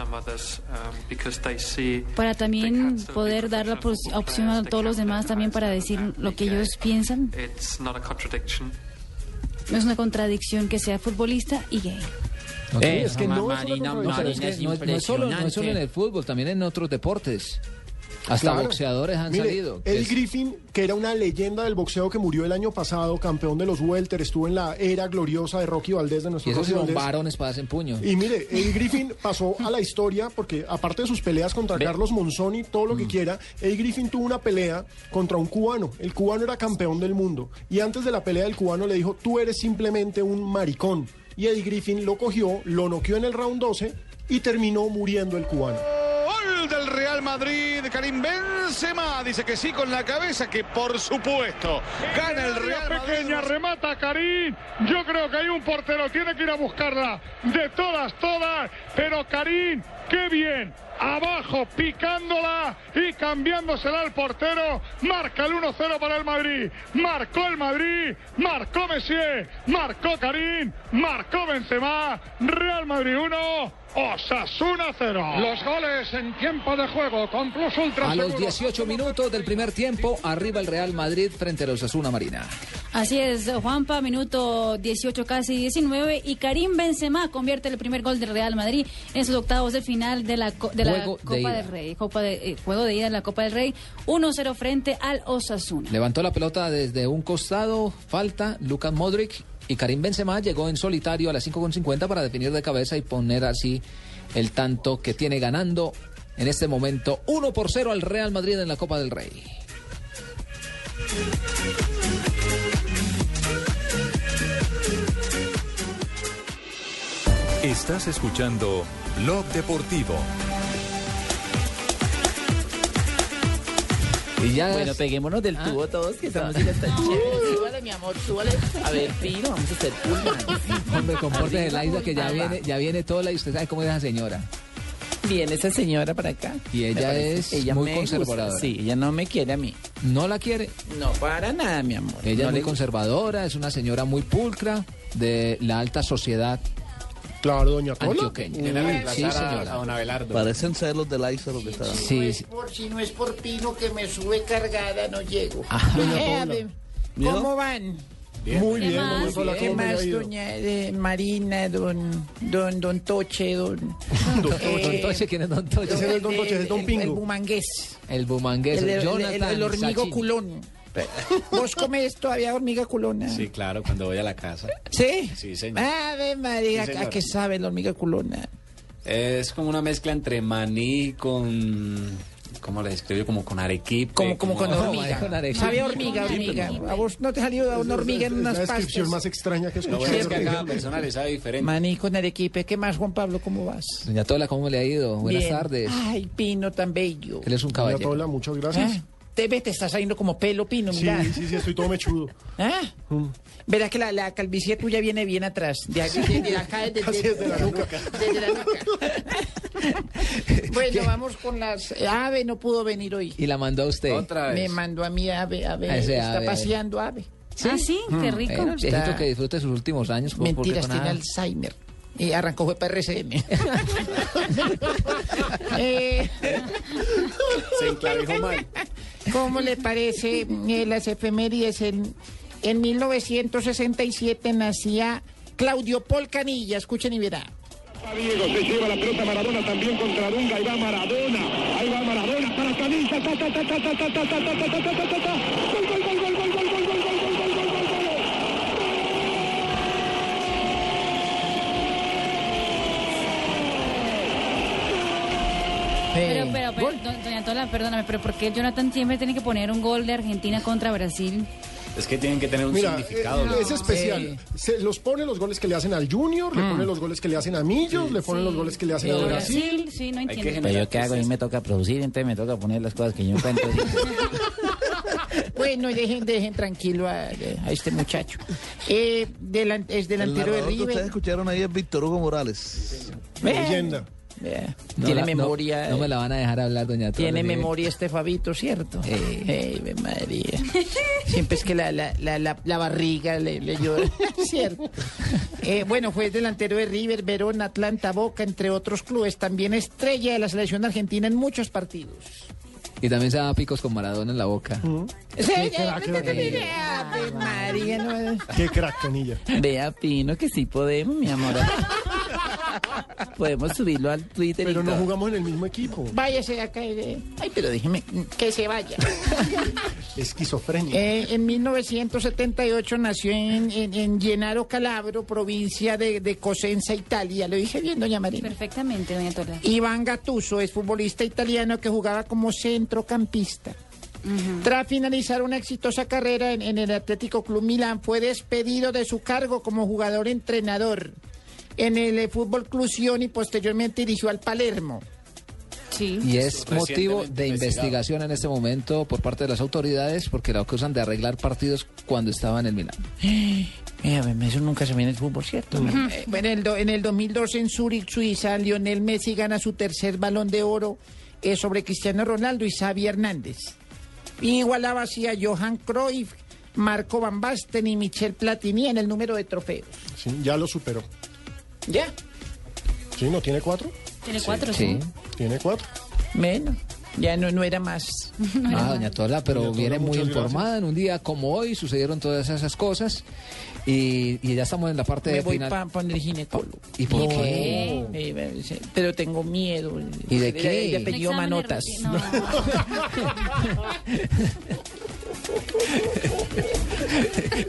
para también poder dar la opción a todos los demás también para decir lo que ellos piensan. No es una contradicción que sea futbolista y gay. Okay. Eh, es que no, Marina, es, Marina, es, que es no, no, es solo, no es solo en el fútbol, también en otros deportes. Hasta claro. boxeadores han Mire, salido. El es... Griffin, que era una leyenda del boxeo que murió el año pasado, campeón de los welter, estuvo en la era gloriosa de Rocky Valdés de nuestros dos. Son varones, espadas en puño. Y mire, el Griffin pasó a la historia porque, aparte de sus peleas contra Ve. Carlos Monzoni, todo lo mm. que quiera, el Griffin tuvo una pelea contra un cubano. El cubano era campeón del mundo. Y antes de la pelea, el cubano le dijo: tú eres simplemente un maricón. Y el Griffin lo cogió, lo noqueó en el round doce y terminó muriendo el cubano. gol del Real Madrid. Karim Benzema dice que sí con la cabeza, que por supuesto gana el Real Madrid. Pequeña remata Karim. Yo creo que hay un portero, tiene que ir a buscarla de todas, todas, pero Karim, qué bien, abajo picándola y cambiándosela al portero, marca el uno cero para el Madrid, marcó el Madrid, marcó Messier, marcó Karim, marcó Benzema, Real Madrid uno, Osasuna cero. Los goles en tiempo de juego, concluso ultra. A los dieciocho minutos del primer tiempo, arriba el Real Madrid frente a la Osasuna Marina. Así es, Juanpa, minuto dieciocho, casi diecinueve, y Karim Benzema convierte el primer gol del Real Madrid en sus octavos de final de la, de la Copa de del Rey. Copa de, eh, juego de ida en la Copa del Rey, uno cero frente al Osasuna. Levantó la pelota desde un costado, falta, Lucas Modric. Y Karim Benzema llegó en solitario a las cinco cincuenta para definir de cabeza y poner así el tanto que tiene ganando en este momento uno por cero al Real Madrid en la Copa del Rey. Estás escuchando Blog Deportivo. Y ya bueno, es... peguémonos del tubo ah. todos, que esa música está chévere. Súbale, mi amor, súbale. A ver, Pino, vamos a hacer pulma. Hombre, compórtese, Laisa, que ya viene, ya viene toda la... Y usted sabe cómo es esa señora. Viene esa señora para acá. Y ella es ella muy conservadora. Gusta. Sí, ella no me quiere a mí. ¿No la quiere? No, para nada, mi amor. Ella no es muy conservadora, es una señora muy pulcra, de la alta sociedad. Claro, doña Cola. Sí, señora. A parecen ser los de Laisa lo que está dando. Si, sí, sí. no si no es por Pino que me sube cargada, no llego. Ah, doña Cola. Eh, ¿Cómo van? Bien. Muy bien. Más, bien. ¿Qué más, doña eh, Marina, don, don, don Toche, don... don Toche, eh, don Toche, ¿quién es don Toche? Ese es el don Toche, es don Pingo. El bumangués. El bumangués, el, el, Jonathan el, el hormigo Sachin. Culón. ¿Vos comes todavía hormiga culona? Sí, claro, cuando voy a la casa. ¿Sí? Sí, señor. Ave María, sí, ¿a qué sabe la hormiga culona? Es como una mezcla entre maní con... ¿Cómo les escribo? Como con arequipe. Como, como, como con hormiga. Con sabía hormiga, hormiga. A vos no te ha salido una hormiga en unas pastas. Es la descripción más extraña que escuché. No, es que a cada persona le sabe diferente. Maní con arequipe. ¿Qué más, Juan Pablo? ¿Cómo vas? Doña Tola, ¿cómo le ha ido? Buenas Bien. tardes. Ay, Pino, tan bello. Él es un caballero. Doña Tola, muchas gracias. ¿Eh? Te ves, te está saliendo como pelo, Pino, mirá. Sí, sí, sí, estoy todo mechudo. ¿Ah? Mm. Verás que la, la calvicie tuya viene bien atrás. De acá, de, de acá, desde, desde, desde la nuca. Desde la nuca. Bueno, ¿qué? Vamos con las... Ave no pudo venir hoy. ¿Y la mandó a usted? Otra vez. Me mandó a mí Ave, Ave. A ese, está ave, paseando Ave. ¿Sí? Ah, sí, mm. qué rico. Bueno, está... Necesito que disfrute sus últimos años. Mentiras, tiene Alzheimer. Y arrancó fue para R C M. eh... Se enclavijó mal. ¿Cómo le parece eh, las efemérides? En, en mil novecientos sesenta y siete nacía Claudio Paul Canilla. Escuchen y verá. Diego se lleva la pelota Maradona también contra Dunga. Ahí va Maradona. Ahí va Maradona para Canilla. Ta ta ta ta ta ta ta ta ta ta ta ta. Gol gol gol gol gol gol gol gol gol gol gol gol gol. Pero, pero, pero, do, doña Tola, perdóname, pero ¿por qué Jonathan siempre tiene que poner un gol de Argentina contra Brasil? Es que tienen que tener un Mira, significado. Eh, ¿no? Es especial. Sí. Se los pone los goles que le hacen al Junior, mm. le pone los goles que le hacen a Millos, sí, le ponen sí. los goles que le hacen sí. a Brasil. Brasil. Sí, no entiendo. Pero yo qué hago, a mí me toca producir, entonces me toca poner las cosas que yo encuentro. Bueno, dejen, dejen tranquilo a, a este muchacho. Eh, delan, es delantero de River. Que ustedes escucharon ahí es Víctor Hugo Morales. Sí, leyenda. Yeah. No, tiene la, memoria. No, no me la van a dejar hablar, doña Tola. Tiene memoria este Fabito, ¿cierto? Ey, hey, María. Siempre es que la, la, la, la, la barriga le, le llora, ¿cierto? Eh, bueno, fue delantero de River, Verona, Atlanta, Boca, entre otros clubes. También estrella de la selección argentina en muchos partidos. Y también se da picos con Maradona en la boca. Uh-huh. Sí, qué crack, no eh, Ave María, no. Qué crack, Canilla. Vea, Pino, que sí podemos, mi amor. Podemos subirlo al Twitter. Pero no jugamos en el mismo equipo. Váyase acá. Eh. Ay, pero déjeme que se vaya. Esquizofrenia. Eh, en mil novecientos setenta y ocho nació en, en, en Llenaro Calabro, provincia de, de Cosenza, Italia. Lo dije bien, doña Marina. Perfectamente, doña Torra. Iván Gattuso es futbolista italiano que jugaba como centrocampista. Uh-huh. Tras finalizar una exitosa carrera en, en el Atlético Club Milán, fue despedido de su cargo como jugador-entrenador en el Fútbol Club Sion y posteriormente dirigió al Palermo. Sí. Y es motivo de investigación en este momento por parte de las autoridades porque lo acusan de arreglar partidos cuando estaba en el Milán. Eso nunca se ve en el fútbol, ¿cierto? Uh -huh. eh, bueno, en el, do, en el dos mil dos en Zúrich, Suiza, Lionel Messi gana su tercer balón de oro eh, sobre Cristiano Ronaldo y Xavi Hernández. Y igualaba así a Johan Cruyff, Marco Van Basten y Michel Platini en el número de trofeos. Sí, ya lo superó. ¿Ya? Sí, ¿no tiene cuatro? Tiene cuatro, sí. sí. Tiene cuatro. Menos. Ya no, no era más. No era ah, más. Doña Tola, pero doña viene Tola, muy informada. Gracias. En un día como hoy sucedieron todas esas cosas. Y, y ya estamos en la parte me de voy final. Pa, pa el ginecólogo. ¿Y por no. qué? Eh, pero tengo miedo. ¿Y de qué? Le apellido Manotas. No.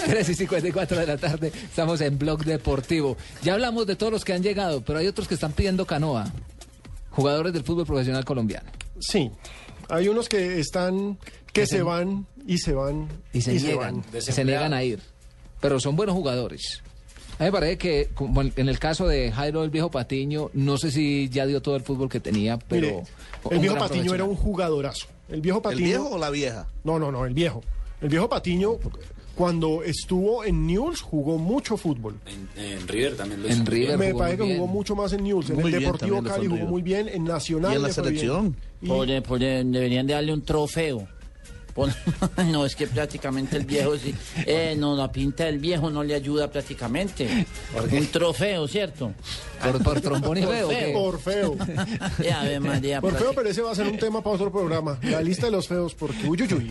tres y cincuenta y cuatro de la tarde, estamos en Blog Deportivo. Ya hablamos de todos los que han llegado, pero hay otros que están pidiendo canoa. Jugadores del fútbol profesional colombiano. Sí, hay unos que están, que, que se, se van y se van y se, y se niegan, van. Se niegan a ir, pero son buenos jugadores. A mí me parece que, como en el caso de Jairo el Viejo Patiño, no sé si ya dio todo el fútbol que tenía, pero... Mire, el Viejo Patiño era un jugadorazo. ¿El Viejo Patiño? ¿El viejo o la vieja? No, no, no, el viejo. El Viejo Patiño, cuando estuvo en Newell's, jugó mucho fútbol. En, en River también lo hizo. En River me parece que jugó mucho más en Newell's. En el Deportivo Cali jugó muy bien, en Nacional. Y en la selección. Pobre, pobre, deberían de darle un trofeo. No, es que prácticamente el viejo sí. Eh, no, la pinta del viejo no le ayuda prácticamente. Un trofeo, ¿cierto? Por, por trombón y feo. Por feo. Por feo, pero ese va a ser un tema para otro programa. La lista de los feos, porque uy, uy, uy.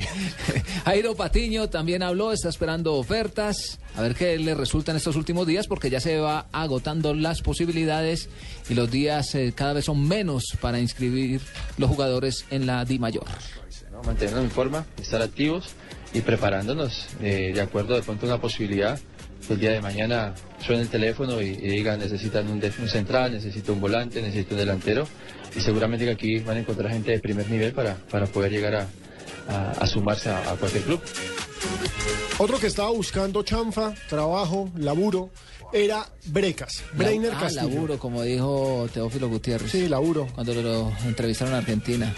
Jairo Patiño también habló, está esperando ofertas. A ver qué le resultan estos últimos días, porque ya se va agotando las posibilidades y los días eh, cada vez son menos para inscribir los jugadores en la Dimayor. Mantenernos en forma, estar activos y preparándonos eh, de acuerdo de pronto a una posibilidad que el día de mañana suene el teléfono y, y digan necesitan un, un central, necesito un volante, necesito un delantero y seguramente que aquí van a encontrar gente de primer nivel para, para poder llegar a, a, a sumarse a, a cualquier club. Otro que estaba buscando chanfa, trabajo, laburo, era Brecas, Breiner la, ah, Castillo. Laburo, como dijo Teófilo Gutiérrez. Sí, laburo. Cuando lo entrevistaron en Argentina.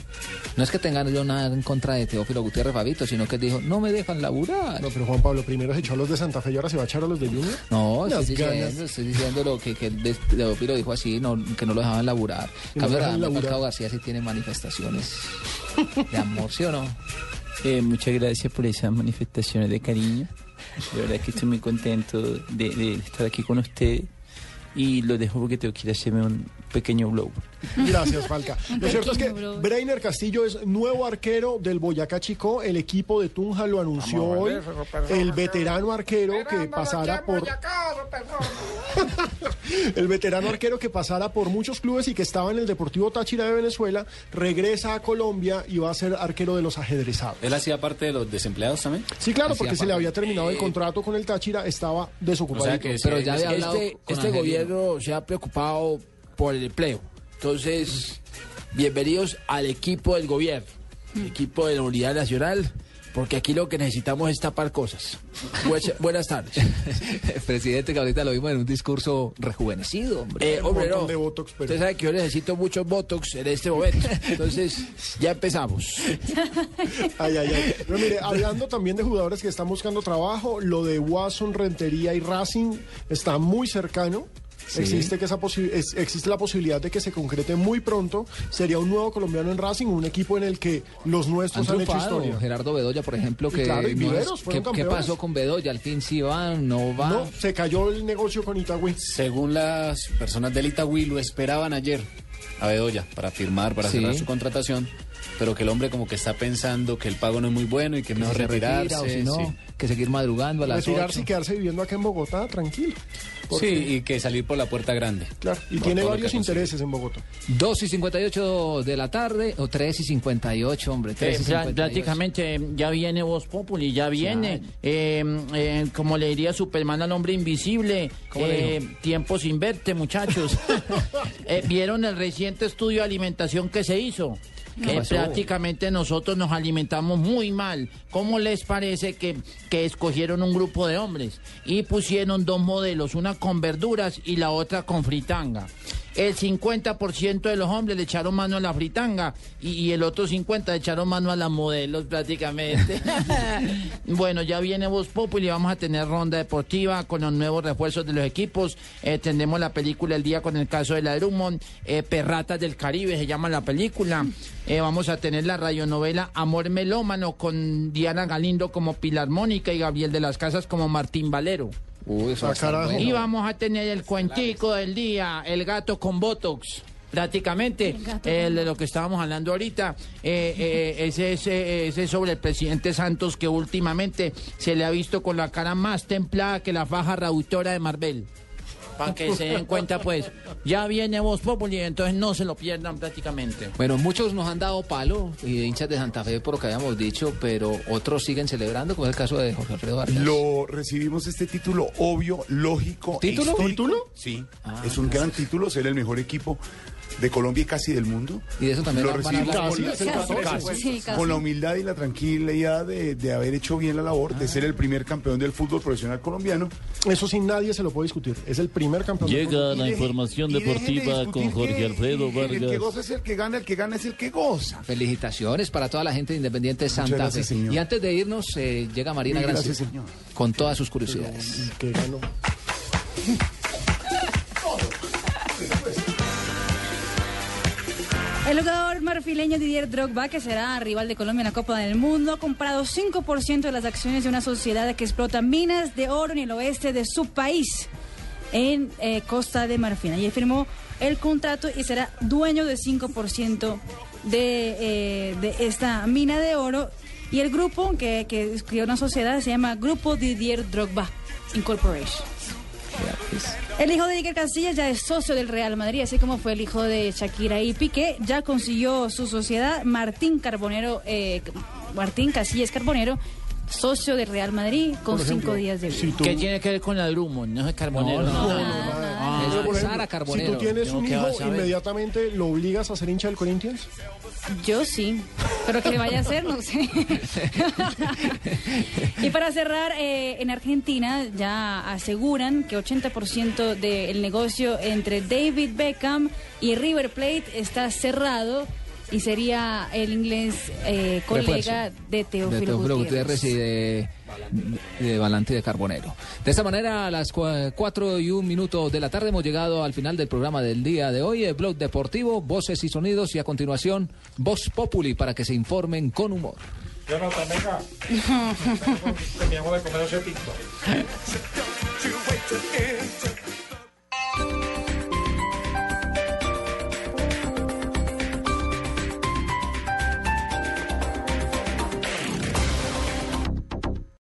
No es que tengan yo nada en contra de Teófilo Gutiérrez, Fabito, sino que dijo, no me dejan laburar. No, pero Juan Pablo, primero se echó a los de Santa Fe y ahora se va a echar a los de Junior. No, estoy diciendo, estoy diciendo lo que, que Teófilo dijo así, no, que no lo dejaban laburar. En cambio, Mercado García sí tiene manifestaciones de amor, ¿sí o no? Eh, muchas gracias por esas manifestaciones de cariño. De verdad que estoy muy contento de, de estar aquí con usted. Y lo dejo porque tengo que ir a hacerme un pequeño blow. Gracias, Falca. Lo cierto es que blow. Breiner Castillo es nuevo arquero del Boyacá Chicó. El equipo de Tunja lo anunció hoy. El veterano arquero que pasara por... El veterano arquero que pasara por muchos clubes y que estaba en el Deportivo Táchira de Venezuela, regresa a Colombia y va a ser arquero de los Ajedrezados. ¿Él hacía parte de los desempleados también? Sí, claro, hacía porque parte. Se le había terminado eh, el contrato con el Táchira, estaba desocupado. O sea que, pero ya había hablado este, con este gobierno se ha preocupado por el empleo. Entonces, bienvenidos al equipo del gobierno, el equipo de la Unidad Nacional. Porque aquí lo que necesitamos es tapar cosas. Buenas, buenas tardes. Presidente, que ahorita lo vimos en un discurso rejuvenecido, hombre. Eh, hombre, no. De botox, pero... Usted sabe que yo necesito muchos botox en este momento. Entonces, ya empezamos. Ay, ay, ay. Pero mire, hablando también de jugadores que están buscando trabajo, lo de Watson, Rentería y Racing está muy cercano. Sí. Existe, que esa posi es, existe la posibilidad de que se concrete muy pronto. Sería un nuevo colombiano en Racing, un equipo en el que los nuestros han, han hecho historia. Gerardo Bedoya, por ejemplo, que claro, Viveros, no es, ¿qué, ¿qué pasó con Bedoya? ¿Al fin sí va? ¿No va? No, se cayó el negocio con Itagüí. Según las personas del Itagüí, lo esperaban ayer a Bedoya para firmar, para sí. cerrar su contratación, pero que el hombre como que está pensando que el pago no es muy bueno y que, que mejor retirarse, retira, o si no, sí. que seguir madrugando a las ocho. Retirarse y quedarse viviendo acá en Bogotá, tranquilo. Sí, y que salir por la puerta grande. Claro, y tiene varios intereses en Bogotá. dos y cincuenta y ocho de la tarde, o tres y cincuenta y ocho, hombre. tres y cincuenta y ocho. Prácticamente ya viene Voz Populi, ya viene. Eh, eh, como le diría Superman al hombre invisible, eh, tiempo sin verte, muchachos. eh, ¿Vieron el reciente estudio de alimentación que se hizo? Que prácticamente nosotros nos alimentamos muy mal. ¿Cómo les parece que, que escogieron un grupo de hombres y pusieron dos modelos, una con verduras y la otra con fritanga? el cincuenta por ciento de los hombres le echaron mano a la fritanga y, y el otro cincuenta por ciento le echaron mano a las modelos prácticamente. Bueno, ya viene Voz Populi y vamos a tener ronda deportiva con los nuevos refuerzos de los equipos. Eh, tendremos la película El Día con el caso de la Drummond, eh, Perratas del Caribe se llama la película. Eh, vamos a tener la radionovela Amor Melómano con Diana Galindo como Pilar Mónica y Gabriel de las Casas como Martín Valero. Uy, eso bueno. Y vamos a tener el cuentico del día, el gato con botox, prácticamente, el, el de lo que estábamos hablando ahorita, eh, eh, ese, ese, ese sobre el presidente Santos que últimamente se le ha visto con la cara más templada que la faja reductora de Marvel. Para que se den cuenta, pues, ya viene Voz Populi, entonces no se lo pierdan prácticamente. Bueno, muchos nos han dado palo, y hinchas de Santa Fe, por lo que habíamos dicho, pero otros siguen celebrando, como es el caso de Jorge Alfredo Vargas. Lo recibimos este título obvio, lógico, ¿Título? Histórico. ¿Título? Sí, ah, es un gran título, ser el mejor equipo de Colombia y casi del mundo. Y de eso también lo recibimos con, casi, casi, sí, con la humildad y la tranquilidad de, de haber hecho bien la labor, ah, de ser el primer campeón del fútbol profesional colombiano. Eso sin nadie se lo puede discutir, es el primer campeón. Llega la información deportiva de con Jorge que, Alfredo Vargas. El que goza es el que gana, el que gana es el que goza. Felicitaciones para toda la gente de Independiente Santa Fe. Gracias, señor. Y antes de irnos, eh, llega Marina Gracia con todas sus curiosidades. Pero, que ganó. El jugador marfileño Didier Drogba, que será rival de Colombia en la Copa del Mundo, ha comprado cinco por ciento de las acciones de una sociedad que explota minas de oro en el oeste de su país, en eh, Costa de Marfil. Allí firmó el contrato y será dueño del cinco por ciento de, eh, de esta mina de oro. Y el grupo que, que creó una sociedad se llama Grupo Didier Drogba Incorporation. El hijo de Iker Casillas ya es socio del Real Madrid, así como fue el hijo de Shakira y Piqué. Ya consiguió su sociedad Martín Carbonero, eh, Martín Casillas Carbonero, socio del Real Madrid, con ejemplo, cinco días de vida. Si tú... ¿Qué tiene que ver con la Drummond? No es Carbonero. No, no, no, no, no, no. Es Sara Carbonero. Si tú tienes un hijo, inmediatamente lo obligas a ser hincha del Corinthians. Yo sí, pero que le vaya a hacer, no sé. Y para cerrar, eh, en Argentina ya aseguran que ochenta por ciento del negocio entre David Beckham y River Plate está cerrado. Y sería el inglés eh, colega de Teófilo, de Teófilo Gutiérrez, Gutiérrez y de, de Balante y de Carbonero. De esta manera, a las cuatro y un minutos de la tarde hemos llegado al final del programa del día de hoy. El blog deportivo, voces y sonidos, y a continuación, Voz Populi, para que se informen con humor. Yo no, venga. Terminamos de comer ese pinto.